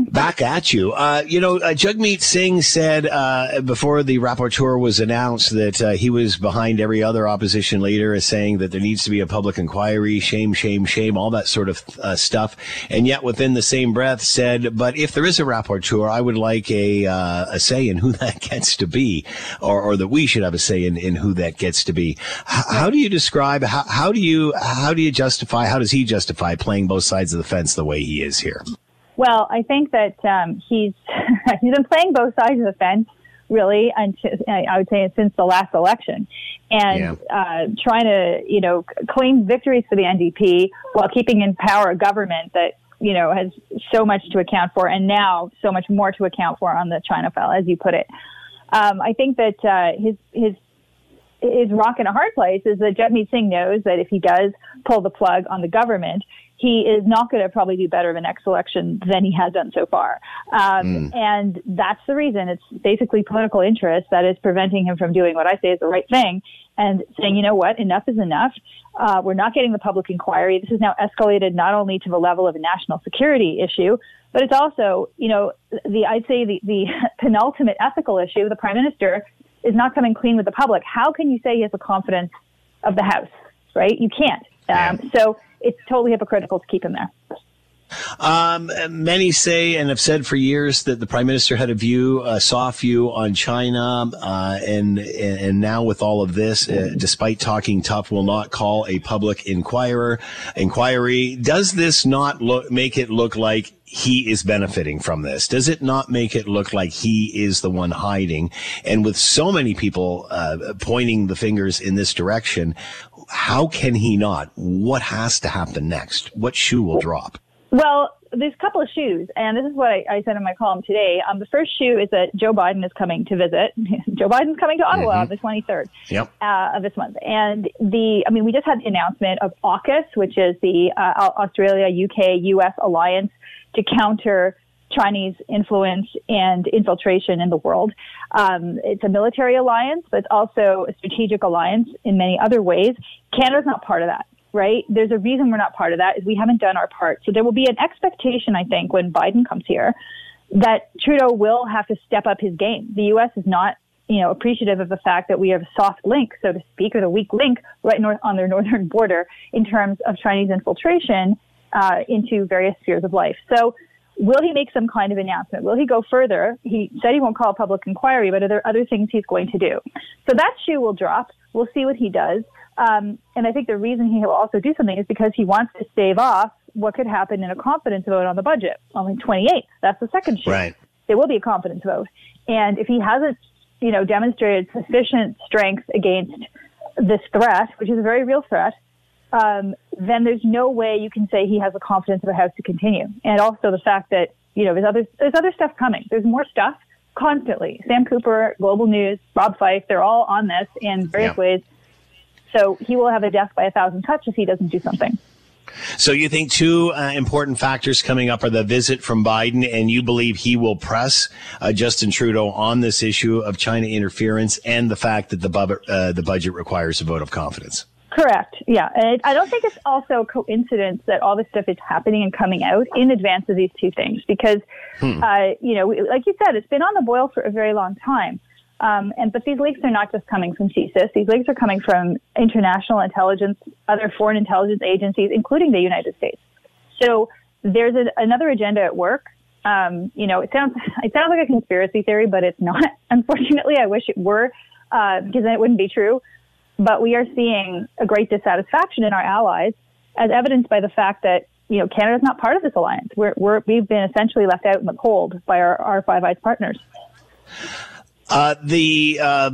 Back at you. Uh, you know, uh, Jagmeet Singh said uh, before the rapporteur was announced that uh, he was behind every other opposition leader as saying that there needs to be a public inquiry, shame, shame, shame, all that sort of uh, stuff. And yet within the same breath said, but if there is a rapporteur, I would like a, uh, a say in who that gets to be, or, or that we should have a say in, in who that gets to be. H- how do you describe, how, how do you, how do you justify, how does he justify playing both sides of the fence the way he is here? Well, I think that um, he's he's been playing both sides of the fence, really, until, I would say since the last election, and yeah. uh, trying to you know claim victories for the N D P while keeping in power a government that you know has so much to account for, and now so much more to account for on the China file, as you put it. Um, I think that uh, his his. is rock in a hard place is that Jagmeet Singh knows that if he does pull the plug on the government, he is not going to probably do better in the next election than he has done so far. Um, mm. And that's the reason. It's basically political interest that is preventing him from doing what I say is the right thing and saying, you know what, enough is enough. Uh, we're not getting the public inquiry. This is now escalated not only to the level of a national security issue, but it's also, you know, the I'd say the, the penultimate ethical issue. The Prime Minister is not coming clean with the public. How can you say he has the confidence of the House, right? You can't. Um, so it's totally hypocritical to keep him there. Um, many say and have said for years that the Prime Minister had a view, a soft view on China, uh, and and now with all of this, uh, despite talking tough, will not call a public inquirer inquiry. Does this not look make it look like he is benefiting from this? Does it not make it look like he is the one hiding? And with so many people uh, pointing the fingers in this direction, how can he not? What has to happen next? What shoe will drop? Well, there's a couple of shoes, and this is what I, I said in my column today. Um, the first shoe is that Joe Biden is coming to visit. Joe Biden's coming to Ottawa mm-hmm. on the twenty-third yep. uh, of this month. And the, I mean, we just had the announcement of AUKUS, which is the uh, Australia, U K, U S alliance to counter Chinese influence and infiltration in the world. Um, it's a military alliance, but it's also a strategic alliance in many other ways. Canada's not part of that, right? There's a reason we're not part of that, is we haven't done our part. So there will be an expectation, I think, when Biden comes here, that Trudeau will have to step up his game. The U S is not, you know, appreciative of the fact that we have a soft link, so to speak, or the weak link right north on their northern border in terms of Chinese infiltration uh, into various spheres of life. So will he make some kind of announcement? Will he go further? He said he won't call a public inquiry, but are there other things he's going to do? So that shoe will drop. We'll see what he does. Um, and I think the reason he will also do something is because he wants to stave off what could happen in a confidence vote on the budget on the twenty-eighth. That's the second shoe. Right. There will be a confidence vote. And if he hasn't, you know, demonstrated sufficient strength against this threat, which is a very real threat, Um, then there's no way you can say he has the confidence of the House to continue. And also the fact that, you know, there's other, there's other stuff coming. There's more stuff constantly. Sam Cooper, Global News, Bob Fife, they're all on this in various yeah. ways. So he will have a death by a thousand cuts if he doesn't do something. So you think two uh, important factors coming up are the visit from Biden, and you believe he will press uh, Justin Trudeau on this issue of China interference and the fact that the, bu- uh, the budget requires a vote of confidence. Correct. Yeah. And I don't think it's also a coincidence that all this stuff is happening and coming out in advance of these two things, because, hmm. uh, you know, like you said, it's been on the boil for a very long time. Um, and but these leaks are not just coming from C S I S. These leaks are coming from international intelligence, other foreign intelligence agencies, including the United States. So there's a, another agenda at work. Um, you know, it sounds it sounds like a conspiracy theory, but it's not. Unfortunately, I wish it were, uh, because then it wouldn't be true. But we are seeing a great dissatisfaction in our allies, as evidenced by the fact that, you know, Canada's not part of this alliance. We're, we're, we've been essentially left out in the cold by our, our Five Eyes partners. Uh, the uh, uh,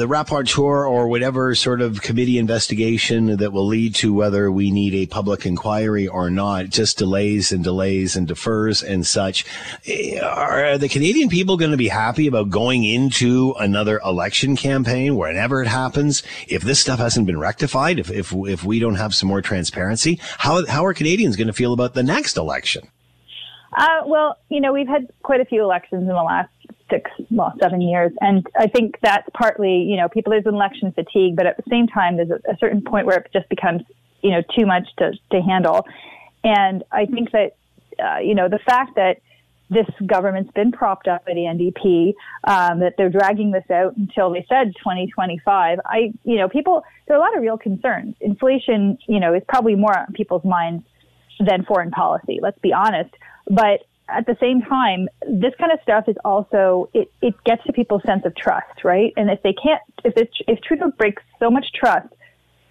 the rapporteur or whatever sort of committee investigation that will lead to whether we need a public inquiry or not just delays and delays and defers and such. Are the Canadian people going to be happy about going into another election campaign whenever it happens? If this stuff hasn't been rectified, if if, if we don't have some more transparency, how how are Canadians going to feel about the next election? Uh, well, you know, we've had quite a few elections in the last six, well, seven years. And I think that's partly, you know, people, there's election fatigue, but at the same time, there's a, a certain point where it just becomes, you know, too much to, to handle. And I think that, uh, you know, the fact that this government's been propped up by the N D P, um, that they're dragging this out until they said twenty twenty-five, I, you know, people, there are a lot of real concerns. Inflation, you know, is probably more on people's minds than foreign policy, let's be honest. But at the same time, this kind of stuff is also, it, it gets to people's sense of trust, right? And if they can't, if it, if Trudeau breaks so much trust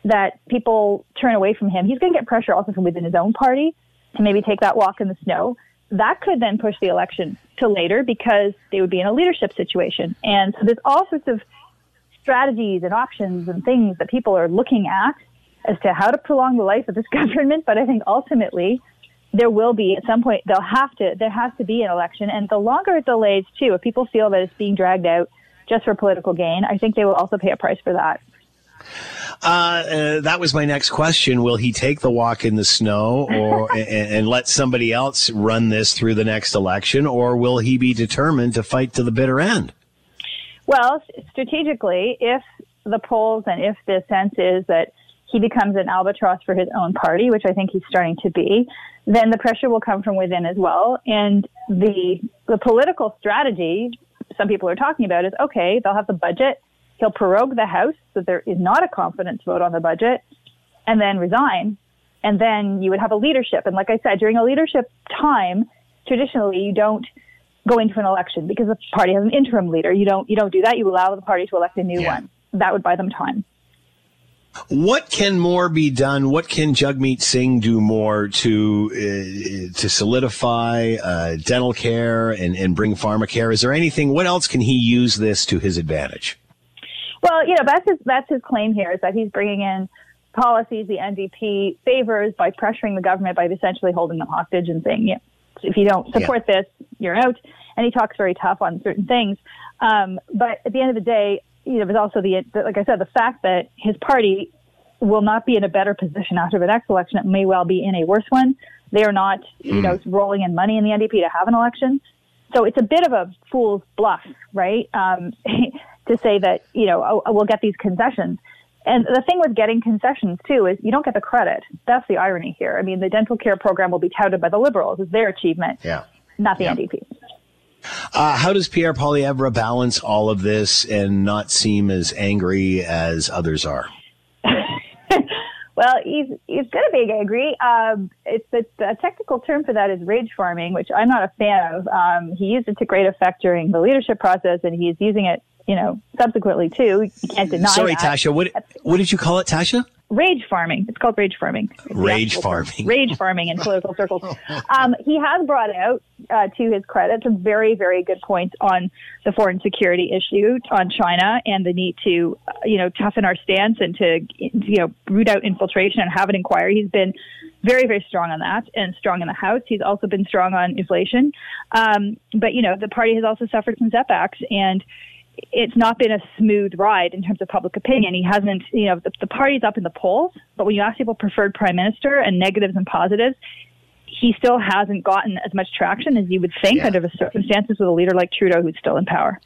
that people turn away from him, he's going to get pressure also from within his own party to maybe take that walk in the snow. That could then push the election to later because they would be in a leadership situation. And so there's all sorts of strategies and options and things that people are looking at as to how to prolong the life of this government. But I think ultimately, there will be, at some point, they'll have to, there has to be an election. And the longer it delays, too, if people feel that it's being dragged out just for political gain, I think they will also pay a price for that. Uh, uh, that was my next question. Will he take the walk in the snow or and, and let somebody else run this through the next election, or will he be determined to fight to the bitter end? Well, strategically, if the polls and if the sense is that he becomes an albatross for his own party, which I think he's starting to be, then the pressure will come from within as well. And the the political strategy some people are talking about is, okay, they'll have the budget, he'll prorogue the House so there is not a confidence vote on the budget, and then resign. And then you would have a leadership. And like I said, during a leadership time, traditionally, you don't go into an election because the party has an interim leader. You don't you don't do that. You allow the party to elect a new yeah. one. That would buy them time. What can more be done? What can Jagmeet Singh do more to uh, to solidify uh, dental care and, and bring pharmacare? Is there anything? What else can he use this to his advantage? Well, you know, that's his, that's his claim here, is that he's bringing in policies the N D P favors by pressuring the government, by essentially holding them hostage and saying, yeah, if you don't support yeah. this, you're out. And he talks very tough on certain things. Um, but at the end of the day, you know, there's also the, like I said, the fact that his party will not be in a better position after the next election. It may well be in a worse one. They are not, you mm. know, rolling in money in the N D P to have an election. So it's a bit of a fool's bluff, right? Um, to say that, you know, oh, we'll get these concessions. And the thing with getting concessions, too, is you don't get the credit. That's the irony here. I mean, the dental care program will be touted by the Liberals as their achievement, yeah. not the yeah. N D P. Uh, how does Pierre Poilievre balance all of this and not seem as angry as others are? Well, he's he's going to be angry. Um, it's the, the technical term for that is rage farming, which I'm not a fan of. Um, he used it to great effect during the leadership process, and he's using it, you know, subsequently too. You can't deny Sorry, that. Tasha. What what did you call it, Tasha? Rage farming. It's called rage farming. Rage farming. Term. Rage farming in political circles. Um, he has brought out, uh, to his credit, some very, very good points on the foreign security issue, on China and the need to, uh, you know, toughen our stance and to, you know, root out infiltration and have an inquiry. He's been very, very strong on that and strong in the House. He's also been strong on inflation. Um, but, you know, the party has also suffered some setbacks, and it's not been a smooth ride in terms of public opinion. He hasn't, you know, the, the party's up in the polls, but when you ask people preferred prime minister and negatives and positives, he still hasn't gotten as much traction as you would think yeah. under the circumstances with a leader like Trudeau, who's still in power.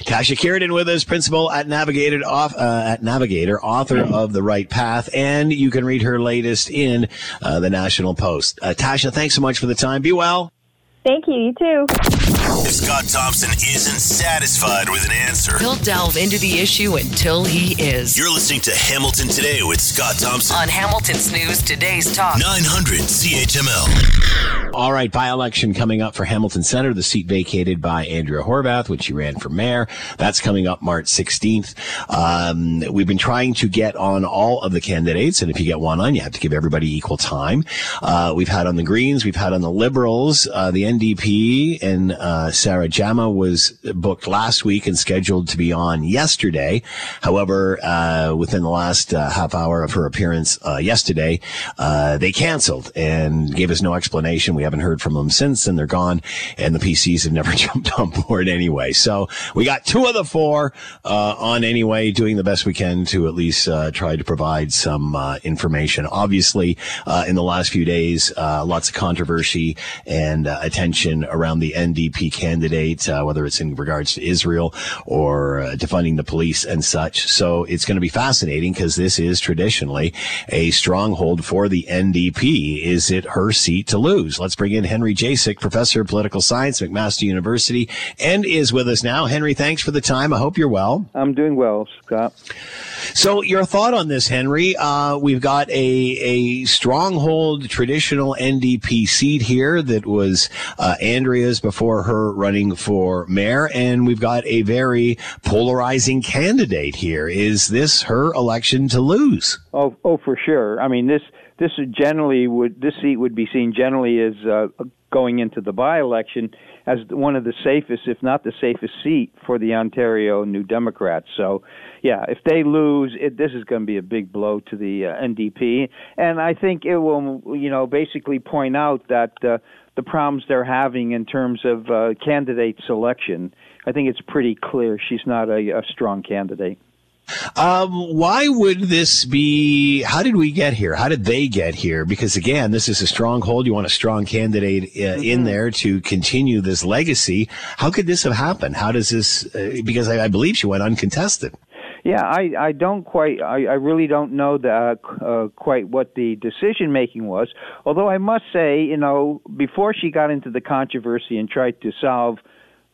Tasha Kheiriddin with us, principal at Navigator, off, uh, at Navigator, author of The Right Path, and you can read her latest in uh, the National Post. Uh, Tasha, thanks so much for the time. Be well. Thank you. You too. If Scott Thompson isn't satisfied with an answer, he'll delve into the issue until he is. You're listening to Hamilton Today with Scott Thompson on Hamilton's News Today's Talk nine hundred C H M L. All right, by-election coming up for Hamilton Centre, the seat vacated by Andrea Horvath when she ran for mayor. That's coming up March sixteenth. Um, we've been trying to get on all of the candidates, and if you get one on, you have to give everybody equal time. Uh, we've had on the Greens, we've had on the Liberals, uh, the N D P, and uh, Sarah Jama was booked last week and scheduled to be on yesterday. However, uh, within the last uh, half hour of her appearance uh, yesterday, uh, they canceled and gave us no explanation. We haven't heard from them since, and they're gone, and the P Cs have never jumped on board anyway. So we got two of the four uh, on anyway, doing the best we can to at least uh, try to provide some uh, information. Obviously, uh, in the last few days, uh, lots of controversy and uh, attention around the N D P candidate, uh, whether it's in regards to Israel or uh, defunding the police and such. So it's going to be fascinating, because this is traditionally a stronghold for the N D P. Is it her seat to lose? Let's bring in Henry Jasek, professor of political science, McMaster University, and is with us now. Henry, thanks for the time. I hope you're well. I'm doing well, Scott. So your thought on this, Henry. Uh, we've got a, a stronghold traditional N D P seat here that was Uh, Andrea's before her running for mayor, and we've got a very polarizing candidate here. Is this her election to lose? Oh, oh, for sure. I mean, this this generally would this seat would be seen generally as uh, going into the by-election as one of the safest, if not the safest, seat for the Ontario New Democrats. So, yeah, if they lose, it, this is going to be a big blow to the uh, N D P, and I think it will, you know, basically point out that. Uh, the problems they're having in terms of uh, candidate selection. I think it's pretty clear she's not a, a strong candidate. Um, why would this be? How did we get here? How did they get here? Because, again, this is a stronghold. You want a strong candidate uh, mm-hmm. in there to continue this legacy. How could this have happened? How does this uh, because I, I believe she went uncontested. Yeah, I, I don't quite, I, I really don't know the, uh, quite what the decision making was. Although I must say, you know, before she got into the controversy and tried to solve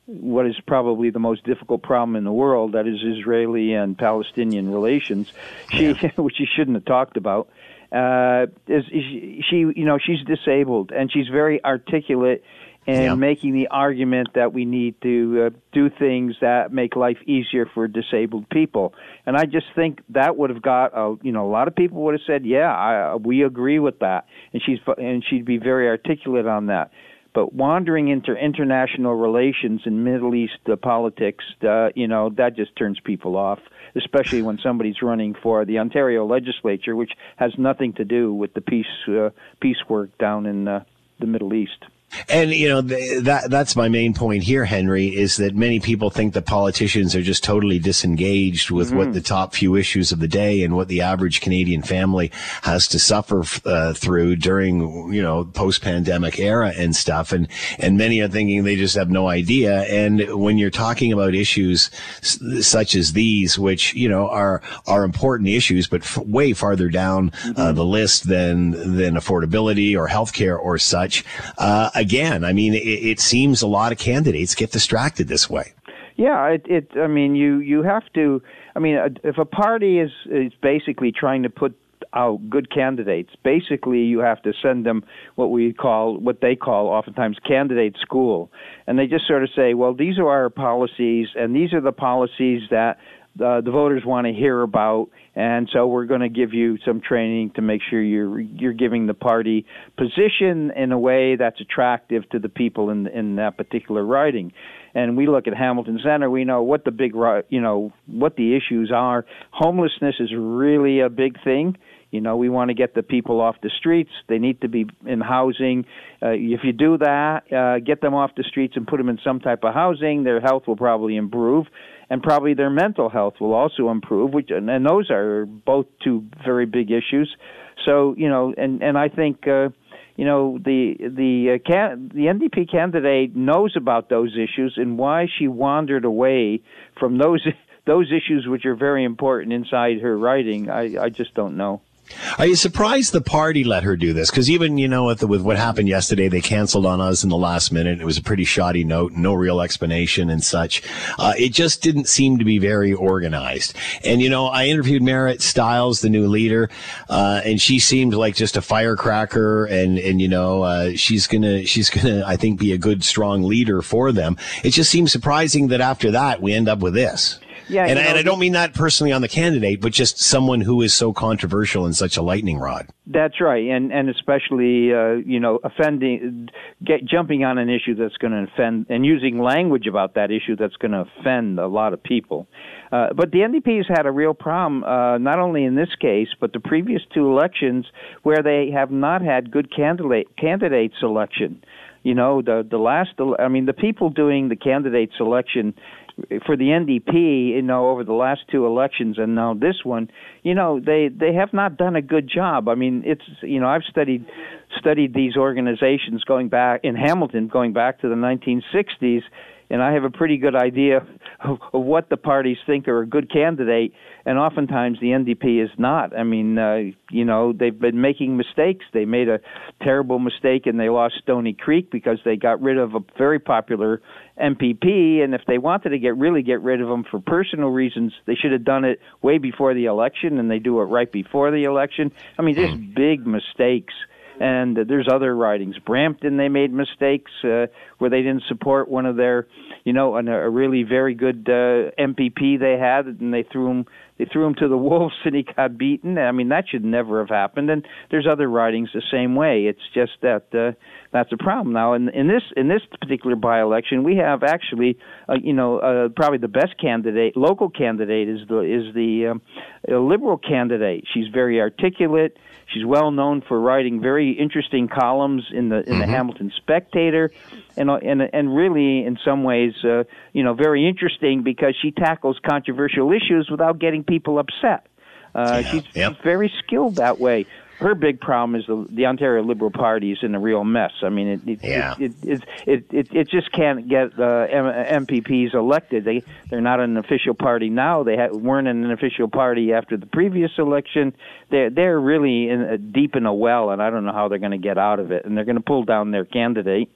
what is probably the most difficult problem in the world, that is Israeli and Palestinian relations, she, which she shouldn't have talked about. uh, is, is she, she, you know, she's disabled, and she's very articulate in yeah. making the argument that we need to uh, do things that make life easier for disabled people. And I just think that would have got, a, you know, a lot of people would have said, yeah, I, we agree with that. And she's and she'd be very articulate on that. But wandering into international relations and Middle East uh, politics, uh, you know, that just turns people off, especially when somebody's running for the Ontario legislature, which has nothing to do with the peace uh, peace work down in uh, the Middle East. And, you know, th- that that's my main point here, Henry, is that many people think that politicians are just totally disengaged with mm-hmm. what the top few issues of the day and what the average Canadian family has to suffer uh, through during, you know, post-pandemic era and stuff. And, and many are thinking they just have no idea. And when you're talking about issues s- such as these, which, you know, are are important issues, but f- way farther down mm-hmm. uh, the list than, than affordability or healthcare or such, uh, Again, I mean, it, it seems a lot of candidates get distracted this way. Yeah, it. it I mean, you, you have to. I mean, if a party is is basically trying to put out good candidates, basically you have to send them what we call, what they call, oftentimes candidate school, and they just sort of say, well, these are our policies, and these are the policies that uh, the voters want to hear about. And so we're going to give you some training to make sure you're you're giving the party position in a way that's attractive to the people in in that particular riding. And we look at Hamilton Center. We know what the big you know what the issues are. Homelessness is really a big thing. You know, we want to get the people off the streets. They need to be in housing. Uh, if you do that, uh, get them off the streets and put them in some type of housing, their health will probably improve, and probably their mental health will also improve. Which and, and those are both two very big issues. So, you know, and and I think. Uh, You know, the the uh, can, the N D P candidate knows about those issues and why she wandered away from those those issues, which are very important inside her riding. I, I just don't know. Are you surprised the party let her do this? Because even, you know, with, the, with what happened yesterday, they canceled on us in the last minute. It was a pretty shoddy note, no real explanation and such. Uh, it just didn't seem to be very organized. And, you know, I interviewed Merritt Stiles, the new leader, uh, and she seemed like just a firecracker. And, and you know, uh, she's going to, she's going to, I think, be a good, strong leader for them. It just seems surprising that after that, we end up with this. Yeah, and, you know, and I don't mean that personally on the candidate, but just someone who is so controversial and such a lightning rod. That's right, and and especially uh, you know offending, get, jumping on an issue that's going to offend, and using language about that issue that's going to offend a lot of people. Uh, but the N D P has had a real problem, uh, not only in this case, but the previous two elections where they have not had good candidate candidate selection. You know, the the last, I mean, the people doing the candidate selection for the N D P, you know, over the last two elections and now this one, you know, they, they have not done a good job. I mean, it's, you know, I've studied studied these organizations going back in Hamilton, going back to the nineteen sixties, and I have a pretty good idea of, of what the parties think are a good candidate, and oftentimes the N D P is not. I mean, uh, you know, they've been making mistakes. They made a terrible mistake, and they lost Stony Creek because they got rid of a very popular M P P, and if they wanted to get really get rid of them for personal reasons, they should have done it way before the election, and they do it right before the election. I mean, just big mistakes. And there's other ridings. Brampton, they made mistakes uh, where they didn't support one of their, you know, an, a really very good uh, M P P they had, and they threw him they threw him to the wolves, and he got beaten. I mean, that should never have happened. And there's other ridings the same way. It's just that uh, that's a problem now. In, in this in this particular by-election, we have actually, uh, you know, uh, probably the best candidate, local candidate, is the is the um, Liberal candidate. She's very articulate. She's well known for writing very interesting columns in the in mm-hmm. the Hamilton Spectator, and and and really in some ways, uh, you know, very interesting because she tackles controversial issues without getting people upset. Uh, yeah. she's, yep. she's very skilled that way. Her big problem is the, the Ontario Liberal Party is in a real mess. I mean, it it yeah. it, it, it, it it just can't get uh, M P Ps elected. They they're not an official party now. They ha- weren't an official party after the previous election. They're they're really in a, deep in a well, and I don't know how they're going to get out of it. And they're going to pull down their candidate.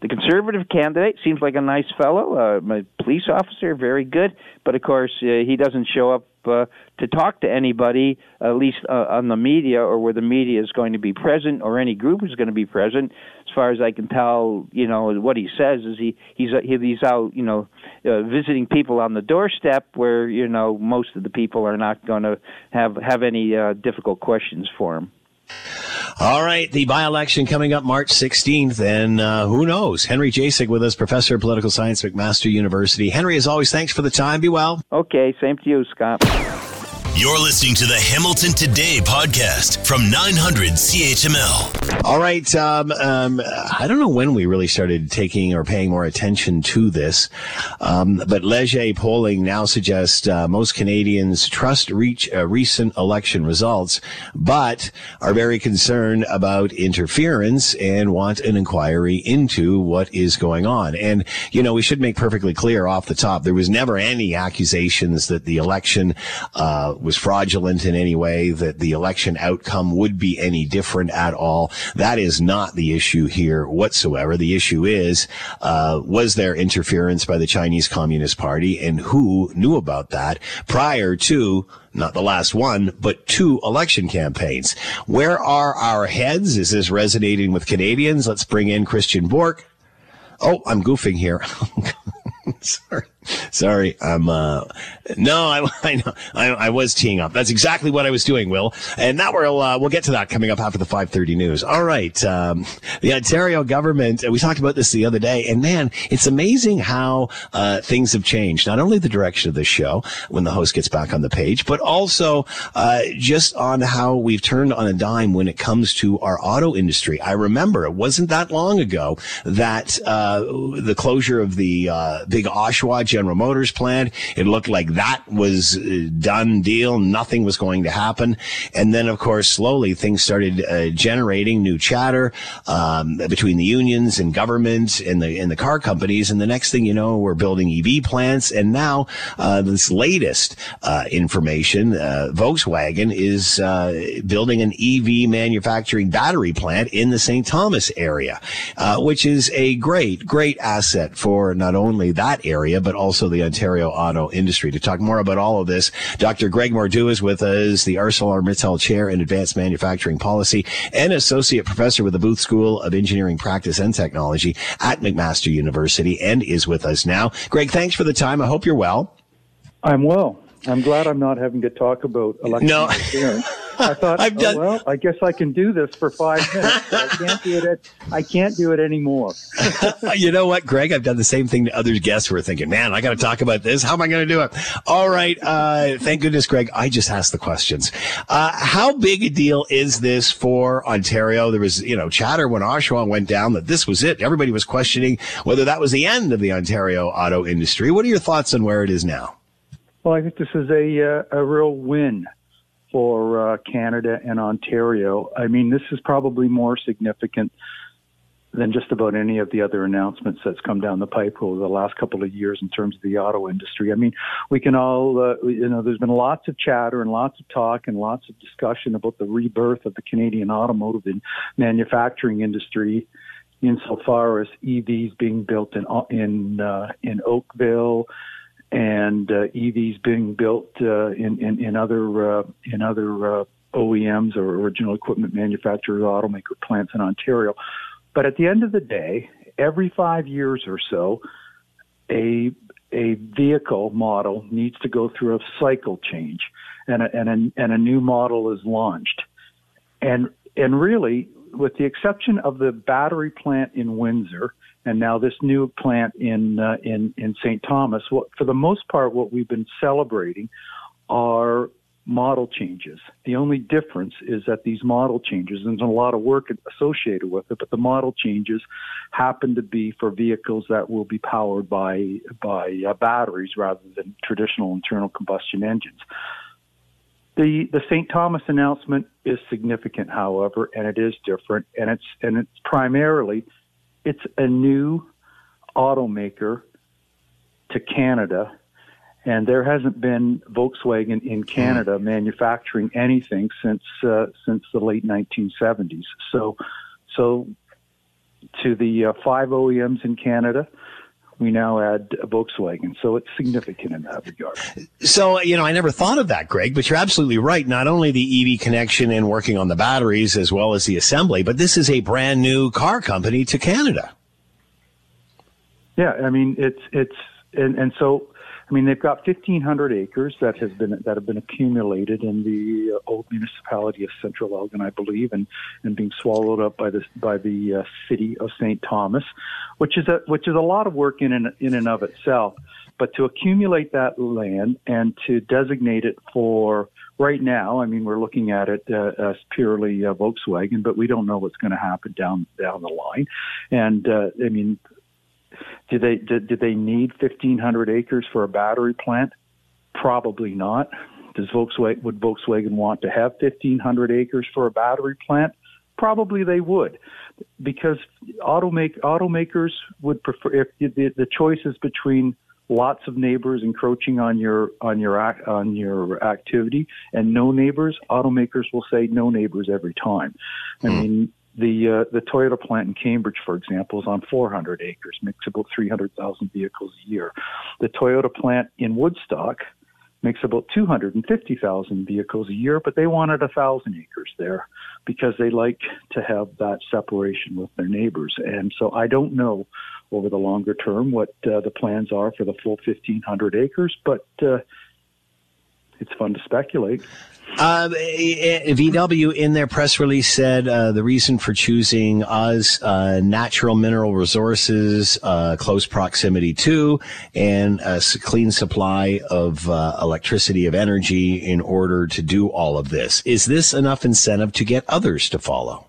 The Conservative candidate seems like a nice fellow, uh, a police officer, very good, but of course uh, he doesn't show up uh, to talk to anybody, at least uh, on the media or where the media is going to be present or any group is going to be present. As far as I can tell, you know, what he says is he he's he's out, you know, uh, visiting people on the doorstep where, you know, most of the people are not going to have have any uh, difficult questions for him. All right, the by-election coming up March sixteenth, and uh, who knows? Henry Jasek with us, professor of political science, McMaster University. Henry, as always, thanks for the time. Be well. Okay, same to you, Scott. You're listening to the Hamilton Today podcast from nine hundred C H M L. All right, um, um, I don't know when we really started taking or paying more attention to this, um, but Leger polling now suggests uh, most Canadians trust reach, uh, recent election results, but are very concerned about interference and want an inquiry into what is going on. And, you know, we should make perfectly clear off the top, there was never any accusations that the election uh was fraudulent in any way, that the election outcome would be any different at all. That is not the issue here whatsoever. The issue is, uh, was there interference by the Chinese Communist Party, and who knew about that prior to, not the last one, but two election campaigns? Where are our heads? Is this resonating with Canadians? Let's bring in Christian Bork. Oh, I'm goofing here. Sorry. Sorry, I'm, uh, no, I, I know, I, I was teeing up. That's exactly what I was doing, Will. And that will, uh, we'll get to that coming up after the five thirty news. All right, um, the Ontario government, we talked about this the other day, and man, it's amazing how, uh, things have changed. Not only the direction of this show when the host gets back on the page, but also, uh, just on how we've turned on a dime when it comes to our auto industry. I remember it wasn't that long ago that, uh, the closure of the, uh, big Oshawa General Motors plant. It looked like that was a done deal. Nothing was going to happen. And then, of course, slowly things started uh, generating new chatter um, between the unions and government and the and the car companies. And the next thing you know, we're building E V plants. And now uh, this latest uh, information, uh, Volkswagen is uh, building an E V manufacturing battery plant in the Saint Thomas area, uh, which is a great, great asset for not only that area, but also also the Ontario auto industry. To talk more about all of this, Doctor Greig Mordue is with us, the ArcelorMittal Chair in Advanced Manufacturing Policy and Associate Professor with the Booth School of Engineering Practice and Technology at McMaster University, and is with us now. Greg, thanks for the time. I hope you're well. I'm well. I'm glad I'm not having to talk about election no. interference. I thought, I've done- oh, well, I guess I can do this for five minutes. I can't do it. At, I can't do it anymore. You know what, Greg? I've done the same thing to other guests who are thinking, man, I got to talk about this. How am I going to do it? All right. Uh, thank goodness, Greg, I just asked the questions. Uh, how big a deal is this for Ontario? There was, you know, chatter when Oshawa went down that this was it. Everybody was questioning whether that was the end of the Ontario auto industry. What are your thoughts on where it is now? Well, I think this is a, uh, a real win for uh, Canada and Ontario. I mean, this is probably more significant than just about any of the other announcements that's come down the pipe over the last couple of years in terms of the auto industry. I mean, we can all, uh, you know, there's been lots of chatter and lots of talk and lots of discussion about the rebirth of the Canadian automotive and manufacturing industry, insofar as E Vs being built in in uh, in Oakville, and uh, E Vs being built uh, in, in, in other uh, in other uh, O E Ms or original equipment manufacturers, automaker plants in Ontario. But at the end of the day, every five years or so, a a vehicle model needs to go through a cycle change, and a, and a, and a new model is launched. And and really, with the exception of the battery plant in Windsor, and now this new plant in uh, in in Saint Thomas, what, for the most part, what we've been celebrating are model changes. The only difference is that these model changes, and there's a lot of work associated with it, but the model changes happen to be for vehicles that will be powered by by uh, batteries rather than traditional internal combustion engines. The the Saint Thomas announcement is significant, however, and it is different, and it's and it's primarily. It's a new automaker to Canada, and there hasn't been Volkswagen in Canada manufacturing anything since uh, since the late nineteen seventies. So, so to the uh, five O E Ms in Canada. We now add Volkswagen, so it's significant in that regard. So, you know, I never thought of that, Greig, but you're absolutely right. Not only the E V connection and working on the batteries as well as the assembly, but this is a brand new car company to Canada. Yeah, I mean, it's it's and, and so, I mean, they've got fifteen hundred acres that has been that have been accumulated in the old municipality of Central Elgin, I believe, and, and being swallowed up by the by the uh, city of Saint Thomas, which is a which is a lot of work in and, in and of itself. But to accumulate that land and to designate it for right now, I mean, we're looking at it uh, as purely uh, Volkswagen, but we don't know what's going to happen down down the line, and uh, I mean. Do they do, do they need fifteen hundred acres for a battery plant? Probably not. Does Volkswagen would Volkswagen want to have fifteen hundred acres for a battery plant? Probably they would, because automake automakers would prefer if the, the choice is between lots of neighbors encroaching on your on your on your activity and no neighbors. Automakers will say no neighbors every time. I mean. The uh, the Toyota plant in Cambridge, for example, is on four hundred acres, makes about three hundred thousand vehicles a year. The Toyota plant in Woodstock makes about two hundred fifty thousand vehicles a year, but they wanted one thousand acres there because they like to have that separation with their neighbors. And so I don't know over the longer term what uh, the plans are for the full fifteen hundred acres, but uh, it's fun to speculate. Uh, V W in their press release said uh, the reason for choosing us, uh, natural mineral resources, uh, close proximity to, and a clean supply of uh, electricity, of energy in order to do all of this. Is this enough incentive to get others to follow?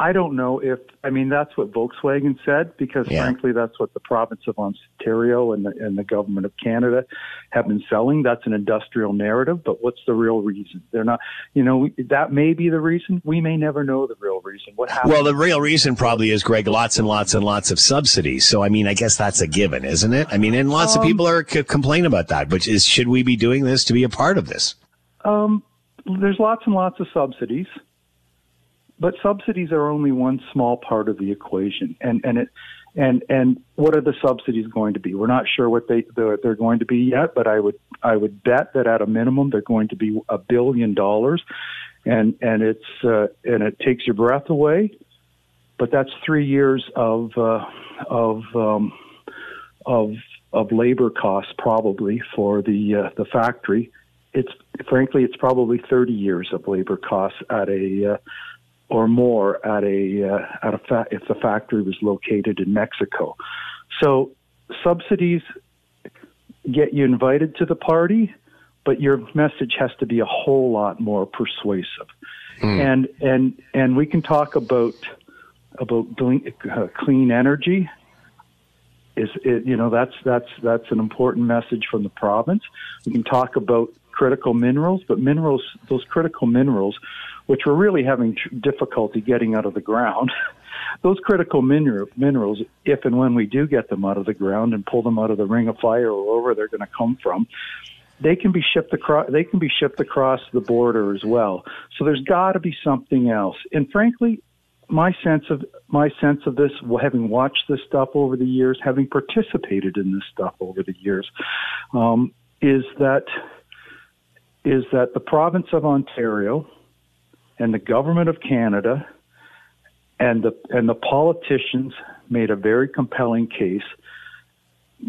I don't know if, I mean, that's what Volkswagen said, because yeah. frankly, that's what the province of Ontario and the, and the government of Canada have been selling. That's an industrial narrative, but what's the real reason? They're not, you know, that may be the reason. We may never know the real reason. What happened? Well, the real reason probably is, Greig, lots and lots and lots of subsidies. So, I mean, I guess that's a given, isn't it? I mean, and lots um, of people are c- complain about that, which is, should we be doing this to be a part of this? Um, there's lots and lots of subsidies. But subsidies are only one small part of the equation, and and it, and and what are the subsidies going to be? We're not sure what they they're, they're going to be yet, but I would I would bet that at a minimum they're going to be a billion dollars, and and it's uh, and it takes your breath away, but that's three years of uh, of um, of of labor costs probably for the uh, the factory. It's frankly it's probably thirty years of labor costs at a uh, or more at a uh, at a fa- if the factory was located in Mexico. So subsidies get you invited to the party, but your message has to be a whole lot more persuasive. Mm. And and and we can talk about about doing uh, clean energy. Is it, you know that's that's that's an important message from the province. We can talk about critical minerals, but minerals those critical minerals. which we're really having difficulty getting out of the ground, those critical mineral, minerals, if and when we do get them out of the ground and pull them out of the ring of fire or wherever they're going to come from, they can be shipped across. They can be shipped across the border as well. So there's got to be something else. And frankly, my sense of my sense of this, having watched this stuff over the years, having participated in this stuff over the years, um, is that is that the province of Ontario and the government of Canada and the and the politicians made a very compelling case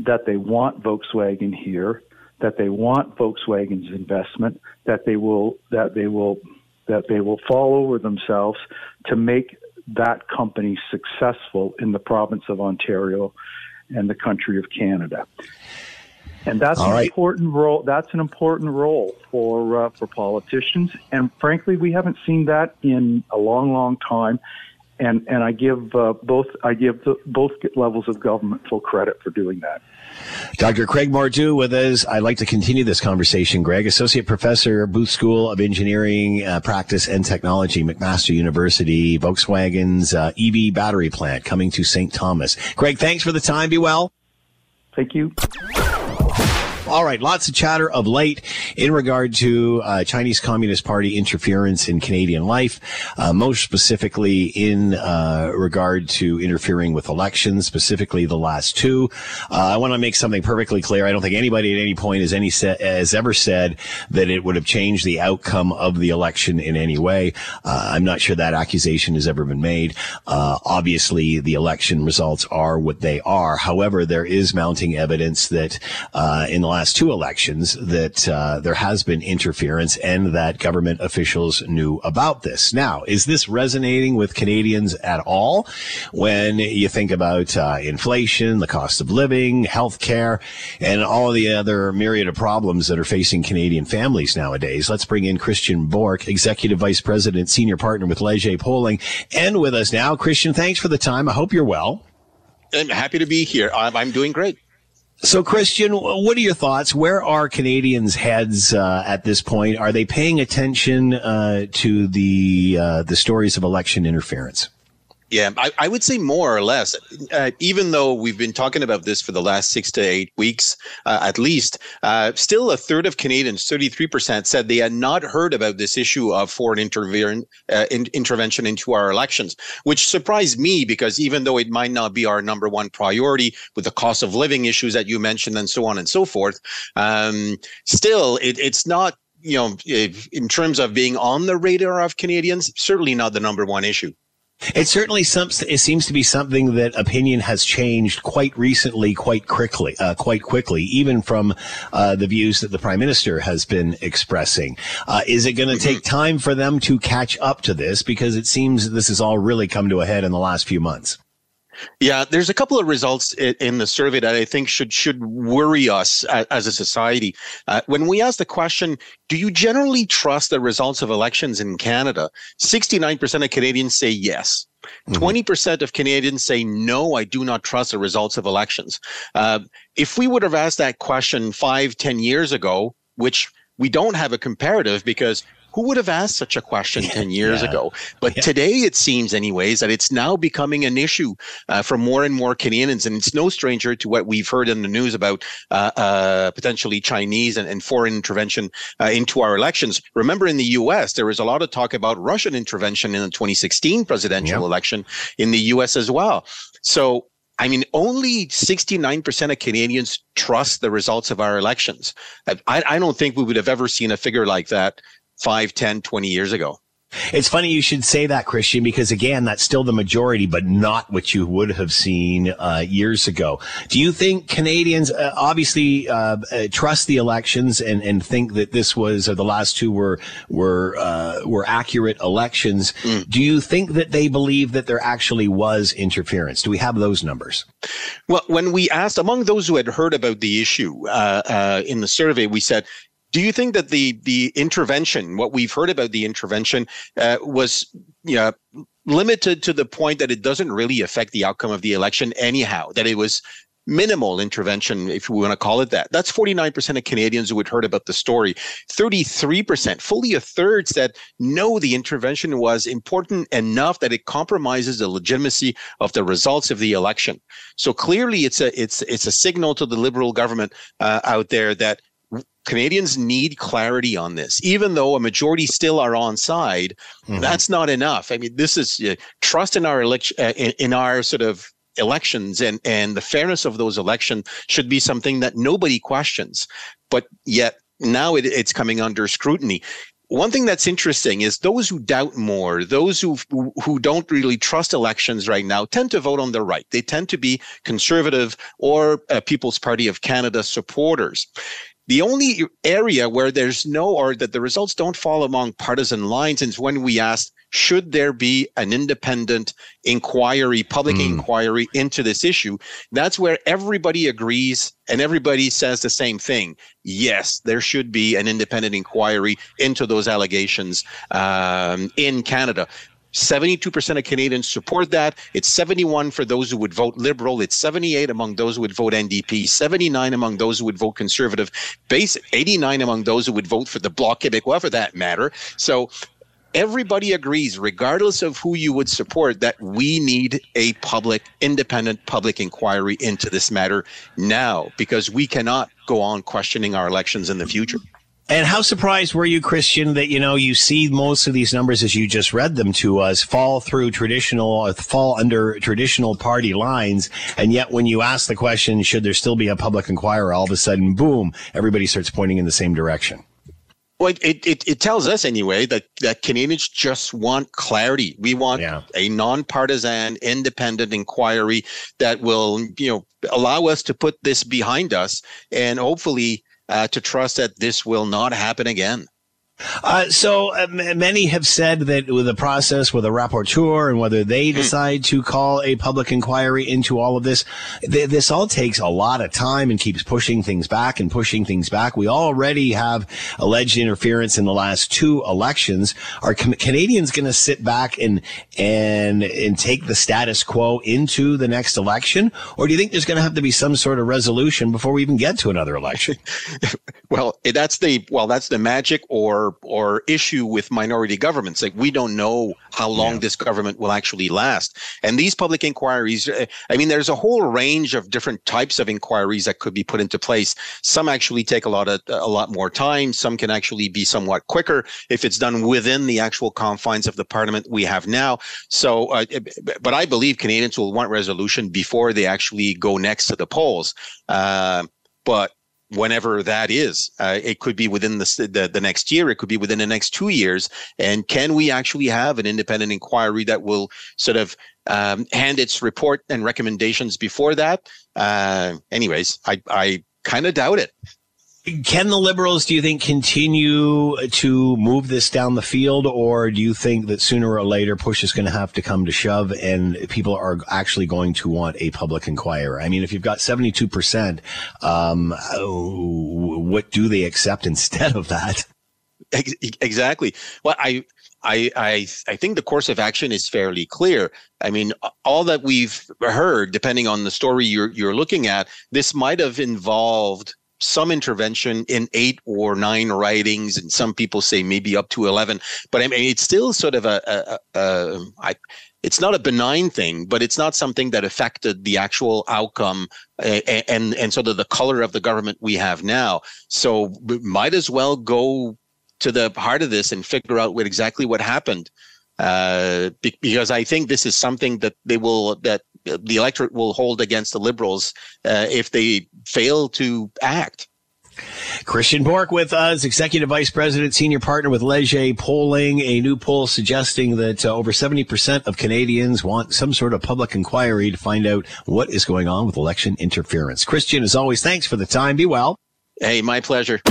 that they want Volkswagen here, that they want Volkswagen's investment, that they will that they will that they will fall over themselves to make that company successful in the province of Ontario and the country of Canada. And that's All right. an important role. That's an important role for uh, for politicians. And frankly, we haven't seen that in a long, long time. And and I give uh, both I give the, both levels of government full credit for doing that. Doctor Greig Mordue with us. I'd like to continue this conversation, Greig. Associate Professor, Booth School of Engineering, uh, Practice and Technology, McMaster University. Volkswagen's uh, E V battery plant coming to Saint Thomas. Greig, thanks for the time. Be well. Thank you. All right, lots of chatter of late in regard to uh, Chinese Communist Party interference in Canadian life, uh, most specifically in uh, regard to interfering with elections, specifically the last two. Uh, I want to make something perfectly clear. I don't think anybody at any point has, any se- has ever said that it would have changed the outcome of the election in any way. Uh, I'm not sure that accusation has ever been made. Uh, obviously, the election results are what they are. However, there is mounting evidence that uh, in the last two elections that uh, there has been interference and that government officials knew about this. Now, is this resonating with Canadians at all when you think about uh, inflation, the cost of living, healthcare, and all the other myriad of problems that are facing Canadian families nowadays? Let's bring in Christian Bourque, Executive Vice President, Senior Partner with Leger Polling, and with us now. Christian, thanks for the time. I hope you're well. I'm happy to be here. I'm, I'm doing great. So, Christian, what are your thoughts? Where are Canadians' heads uh, at this point? Are they paying attention uh, to the uh, the stories of election interference? Yeah, I, I would say more or less, uh, even though we've been talking about this for the last six to eight weeks, uh, at least, uh, still a third of Canadians, thirty-three percent, said they had not heard about this issue of foreign intervene- uh, in- intervention into our elections, which surprised me because even though it might not be our number one priority with the cost of living issues that you mentioned and so on and so forth, um, still, it, it's not, you know, if, in terms of being on the radar of Canadians, certainly not the number one issue. It certainly some, it seems to be something that opinion has changed quite recently, quite quickly, uh, quite quickly, even from uh, the views that the Prime Minister has been expressing. Uh, is it going to take time for them to catch up to this? Because it seems this has all really come to a head in the last few months. Yeah, there's a couple of results in the survey that I think should should worry us as a society. Uh, when we ask the question, do you generally trust the results of elections in Canada? sixty-nine percent of Canadians say yes. twenty percent of Canadians say, no, I do not trust the results of elections. Uh, if we would have asked that question five, ten years ago, which we don't have a comparative because who would have asked such a question ten years yeah. ago? But yeah. today it seems anyways that it's now becoming an issue uh, for more and more Canadians. And it's no stranger to what we've heard in the news about uh, uh, potentially Chinese and, and foreign intervention uh, into our elections. Remember, in the U S, there was a lot of talk about Russian intervention in the twenty sixteen presidential yeah. election in the U S as well. So, I mean, only sixty-nine percent of Canadians trust the results of our elections. I, I don't think we would have ever seen a figure like that five, ten, twenty years ago. It's funny you should say that, Christian, because, again, that's still the majority, but not what you would have seen uh, years ago. Do you think Canadians uh, obviously uh, uh, trust the elections and, and think that this was or the last two were were uh, were accurate elections? Mm. Do you think that they believe that there actually was interference? Do we have those numbers? Well, when we asked among those who had heard about the issue uh, uh, in the survey, we said, do you think that the the intervention, what we've heard about the intervention, uh, was you know, limited to the point that it doesn't really affect the outcome of the election anyhow, that it was minimal intervention, if we want to call it that? That's forty-nine percent of Canadians who had heard about the story. thirty-three percent, fully a third, said no, the intervention was important enough that it compromises the legitimacy of the results of the election. So clearly, it's a it's it's a signal to the Liberal government uh, out there that Canadians need clarity on this. Even though a majority still are on side, mm-hmm. that's not enough. I mean, this is uh, trust in our election, uh, in, in our sort of elections, and and the fairness of those elections should be something that nobody questions. But yet now it, it's coming under scrutiny. One thing that's interesting is those who doubt more, those who who don't really trust elections right now, tend to vote on the right. They tend to be Conservative or uh, People's Party of Canada supporters. The only area where there's no, or that the results don't fall among partisan lines, is when we asked, should there be an independent inquiry, public mm. inquiry into this issue? That's where everybody agrees and everybody says the same thing. Yes, there should be an independent inquiry into those allegations um, in Canada. seventy-two percent of Canadians support that. It's seventy-one for those who would vote Liberal. It's seventy-eight among those who would vote N D P. seventy-nine among those who would vote Conservative. Base eighty-nine among those who would vote for the Bloc Québécois, for that matter. So everybody agrees, regardless of who you would support, that we need a public, independent public inquiry into this matter now, because we cannot go on questioning our elections in the future. And how surprised were you, Christian, that, you know, you see most of these numbers as you just read them to us fall through traditional, fall under traditional party lines. And yet when you ask the question, should there still be a public inquiry, all of a sudden, boom, everybody starts pointing in the same direction. Well, it, it, it tells us anyway that, that Canadians just want clarity. We want yeah. a nonpartisan, independent inquiry that will, you know, allow us to put this behind us and hopefully Uh, to trust that this will not happen again. Uh, so uh, m- many have said that with the process with a rapporteur and whether they decide to call a public inquiry into all of this, th- this all takes a lot of time and keeps pushing things back and pushing things back. We already have alleged interference in the last two elections. Are com- Canadians going to sit back and, and, and take the status quo into the next election? Or do you think there's going to have to be some sort of resolution before we even get to another election? Well, that's the, well, that's the magic or, or issue with minority governments. Like, we don't know how long yeah. this government will actually last. And these public inquiries, I mean, there's a whole range of different types of inquiries that could be put into place. Some actually take a lot of, a lot more time. Some can actually be somewhat quicker if it's done within the actual confines of the parliament we have now. So, uh, but I believe Canadians will want resolution before they actually go next to the polls. Uh, but whenever that is, uh, it could be within the, the the next year, it could be within the next two years. And can we actually have an independent inquiry that will sort of um, hand its report and recommendations before that? Uh, anyways, I, I kind of doubt it. Can the Liberals, do you think, continue to move this down the field, or do you think that sooner or later push is going to have to come to shove and people are actually going to want a public inquiry? I mean, if you've got seventy-two percent, um, what do they accept instead of that? Exactly. Well, I, I, I, I think the course of action is fairly clear. I mean, all that we've heard, depending on the story you're, you're looking at, this might have involved some intervention in eight or nine ridings, and some people say maybe up to eleven. But I mean, it's still sort of a, a, a, a I, it's not a benign thing, but it's not something that affected the actual outcome and, and, and sort of the color of the government we have now. So we might as well go to the heart of this and figure out what exactly what happened. Uh, because I think this is something that they will, that the electorate will hold against the Liberals uh, if they fail to act. Christian Bourque with us, Executive Vice President, Senior Partner with Leger Polling. A new poll suggesting that uh, over seventy percent of Canadians want some sort of public inquiry to find out what is going on with election interference. Christian, as always, thanks for the time. Be well. Hey, my pleasure.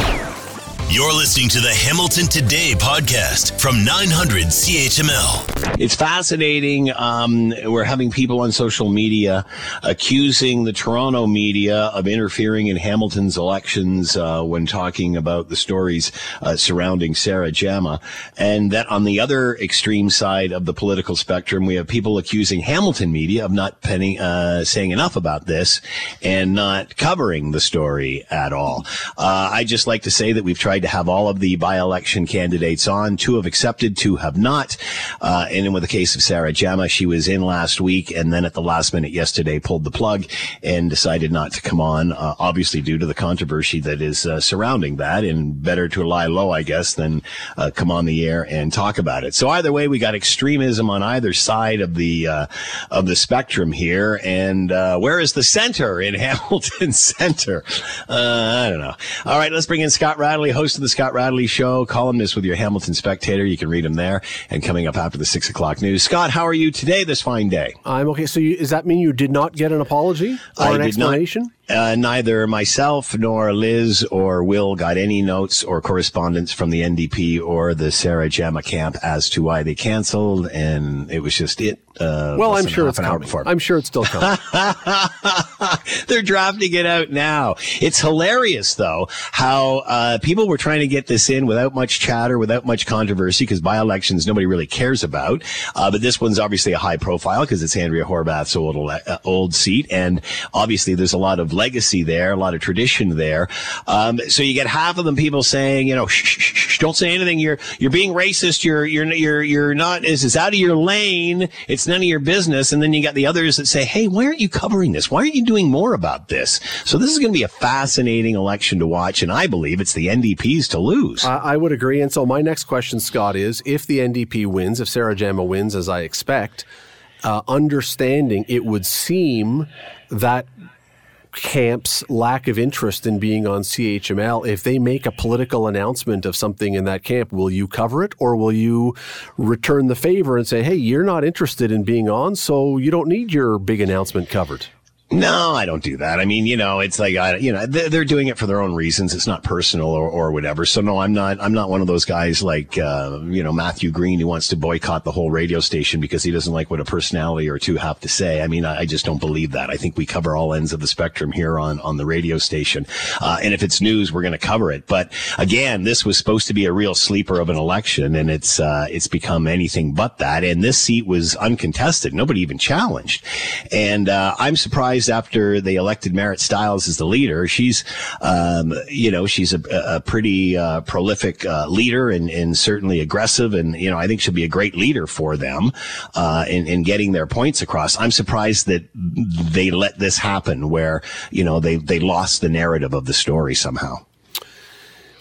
You're listening to the Hamilton Today podcast from nine hundred C H M L. It's fascinating. Um, we're having people on social media accusing the Toronto media of interfering in Hamilton's elections uh, when talking about the stories uh, surrounding Sarah Jama. And that on the other extreme side of the political spectrum, we have people accusing Hamilton media of not penning, uh, saying enough about this and not covering the story at all. Uh, I just like to say that we've tried to have all of the by-election candidates on. Two have accepted, two have not. Uh, and in with the case of Sarah Jama, she was in last week and then at the last minute yesterday pulled the plug and decided not to come on, uh, obviously due to the controversy that is uh, surrounding that, and better to lie low, I guess, than uh, come on the air and talk about it. So either way, we got extremism on either side of the uh, of the spectrum here. And uh, where is the center in Hamilton Center? Uh, I don't know. All right, let's bring in Scott Radley, host of the Scott Radley Show, columnist with your Hamilton Spectator. You can read him there. And coming up after the six o'clock news, Scott, how are you today? This fine day. I'm okay. So you, does that mean you did not get an apology or I an did explanation? Not. Uh, neither myself nor Liz or Will got any notes or correspondence from the N D P or the Sarah Jama camp as to why they canceled, and it was just it. Uh, well, I'm sure it's coming. I'm sure it's still coming. They're drafting it out now. It's hilarious, though, how uh, people were trying to get this in without much chatter, without much controversy, because by-elections nobody really cares about. Uh, but this one's obviously a high profile because it's Andrea Horvath's old, ele- uh, old seat, and obviously there's a lot of legacy there, a lot of tradition there. Um, so you get half of them people saying, you know, shh, shh, shh, don't say anything. You're you're being racist. You're you're you're you're not. This is out of your lane. It's none of your business. And then you got the others that say, hey, why aren't you covering this? Why aren't you doing more? more about this. So this is going to be a fascinating election to watch, and I believe it's the N D P's to lose. I, I would agree. And so my next question, Scott, is if the N D P wins, if Sarah Jama wins, as I expect, uh, understanding it would seem that camp's lack of interest in being on C H M L, if they make a political announcement of something in that camp, will you cover it, or will you return the favor and say, hey, you're not interested in being on, so you don't need your big announcement covered? No, I don't do that. I mean, you know, it's like, I, you know, they're doing it for their own reasons. It's not personal or, or whatever. So no, I'm not, I'm not one of those guys like, uh, you know, Matthew Green, who wants to boycott the whole radio station because he doesn't like what a personality or two have to say. I mean, I, I just don't believe that. I think we cover all ends of the spectrum here on, on the radio station. Uh, and if it's news, we're going to cover it. But again, this was supposed to be a real sleeper of an election, and it's, uh, it's become anything but that. And this seat was uncontested. Nobody even challenged. And, uh, I'm surprised after they elected Merritt Stiles as the leader. She's, um, you know, she's a, a pretty uh, prolific uh, leader and, and certainly aggressive. And, you know, I think she'll be a great leader for them uh, in, in getting their points across. I'm surprised that they let this happen where, you know, they, they lost the narrative of the story somehow.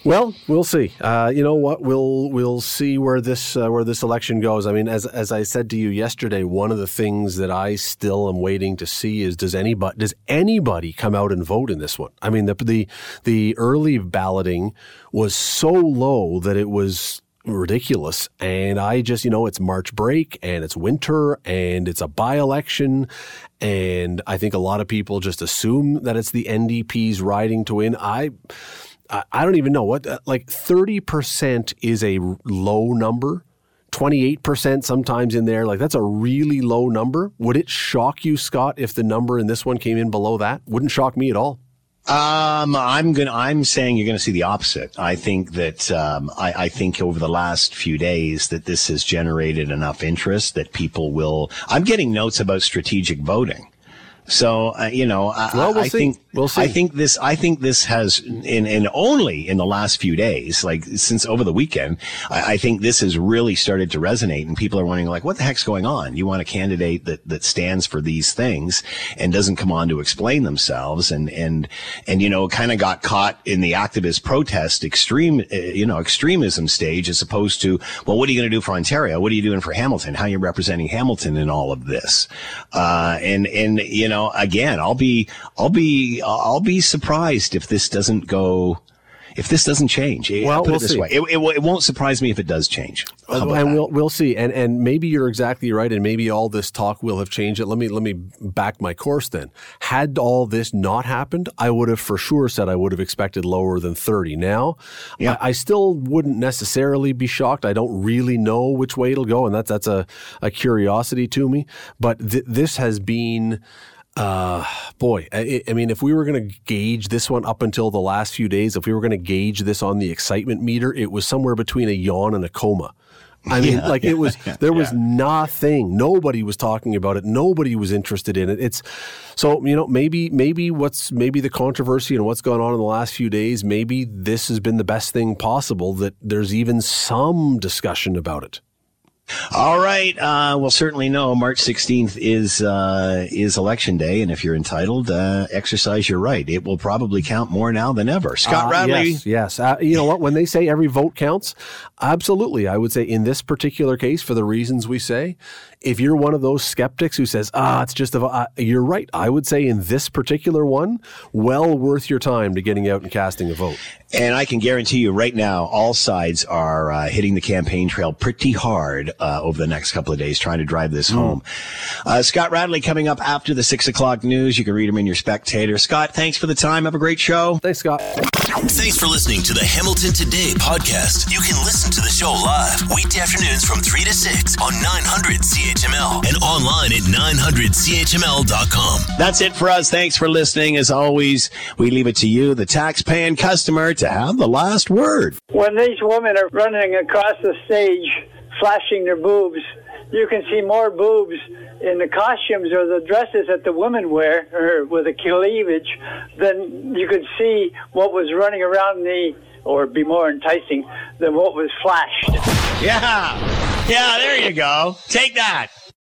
Well, we'll see. Uh, you know what? We'll we'll see where this uh, where this election goes. I mean, as as I said to you yesterday, one of the things that I still am waiting to see is does anybody does anybody come out and vote in this one? I mean, the the the early balloting was so low that it was ridiculous. And I just, you know, it's March break and it's winter and it's a by-election. And I think a lot of people just assume that it's the N D P's riding to win. I... I don't even know what, like thirty percent is a low number, twenty-eight percent sometimes in there. Like that's a really low number. Would it shock you, Scott, if the number in this one came in below that? Wouldn't shock me at all. Um, I'm gonna, I'm saying you're going to see the opposite. I think that, um, I, I think over the last few days that this has generated enough interest that people will, I'm getting notes about strategic voting. So, uh, you know, I, well, we'll I think we'll I think this I think this has in and only in the last few days, like since over the weekend, I, I think this has really started to resonate. And people are wondering, like, what the heck's going on? You want a candidate that that stands for these things and doesn't come on to explain themselves. And and and, you know, kind of got caught in the activist protest extreme, uh, you know, extremism stage, as opposed to, well, what are you going to do for Ontario? What are you doing for Hamilton? How are you representing Hamilton in all of this? Uh, and and, you know. Again, I'll be, I'll be, I'll be surprised if this doesn't go, if this doesn't change. Well, put we'll it this see. way, it, it, it won't surprise me if it does change. And that? we'll we'll see. And and maybe you're exactly right. And maybe all this talk will have changed it. Let me let me back my course then. Had all this not happened, I would have for sure said I would have expected lower than thirty. Now, yeah. I, I still wouldn't necessarily be shocked. I don't really know which way it'll go, and that's that's a a curiosity to me. But th- this has been. Uh, boy, I, I mean, if we were going to gauge this one up until the last few days, if we were going to gauge this on the excitement meter, it was somewhere between a yawn and a coma. I mean, yeah, like yeah, it was, there was yeah. nothing. Nobody was talking about it. Nobody was interested in it. It's so, you know, maybe, maybe what's, maybe the controversy and what's gone on in the last few days, maybe this has been the best thing possible that there's even some discussion about it. All right. Uh, we'll certainly know March sixteenth is uh, is election day. And if you're entitled, uh, exercise your right. It will probably count more now than ever. Scott uh, Radley. Yes. yes. Uh, you know what? When they say every vote counts, absolutely. I would say in this particular case, for the reasons we say, if you're one of those skeptics who says, ah, it's just a vote, uh, you're right. I would say in this particular one, well worth your time to getting out and casting a vote. And I can guarantee you right now, all sides are uh, hitting the campaign trail pretty hard uh, over the next couple of days, trying to drive this mm. home. Uh, Scott Radley coming up after the six o'clock news. You can read him in your Spectator. Scott, thanks for the time. Have a great show. Thanks, Scott. Thanks for listening to the Hamilton Today podcast. You can listen to the show live weekday afternoons from three to six on nine hundred C H M L and online at nine hundred C H M L dot com. That's it for us. Thanks for listening. As always, we leave it to you, the taxpaying customer, to have the last word. When these women are running across the stage, flashing their boobs, you can see more boobs in the costumes or the dresses that the women wear, or with the cleavage, than you could see what was running around the, or be more enticing than what was flashed. Yeah, yeah, there you go. Take that.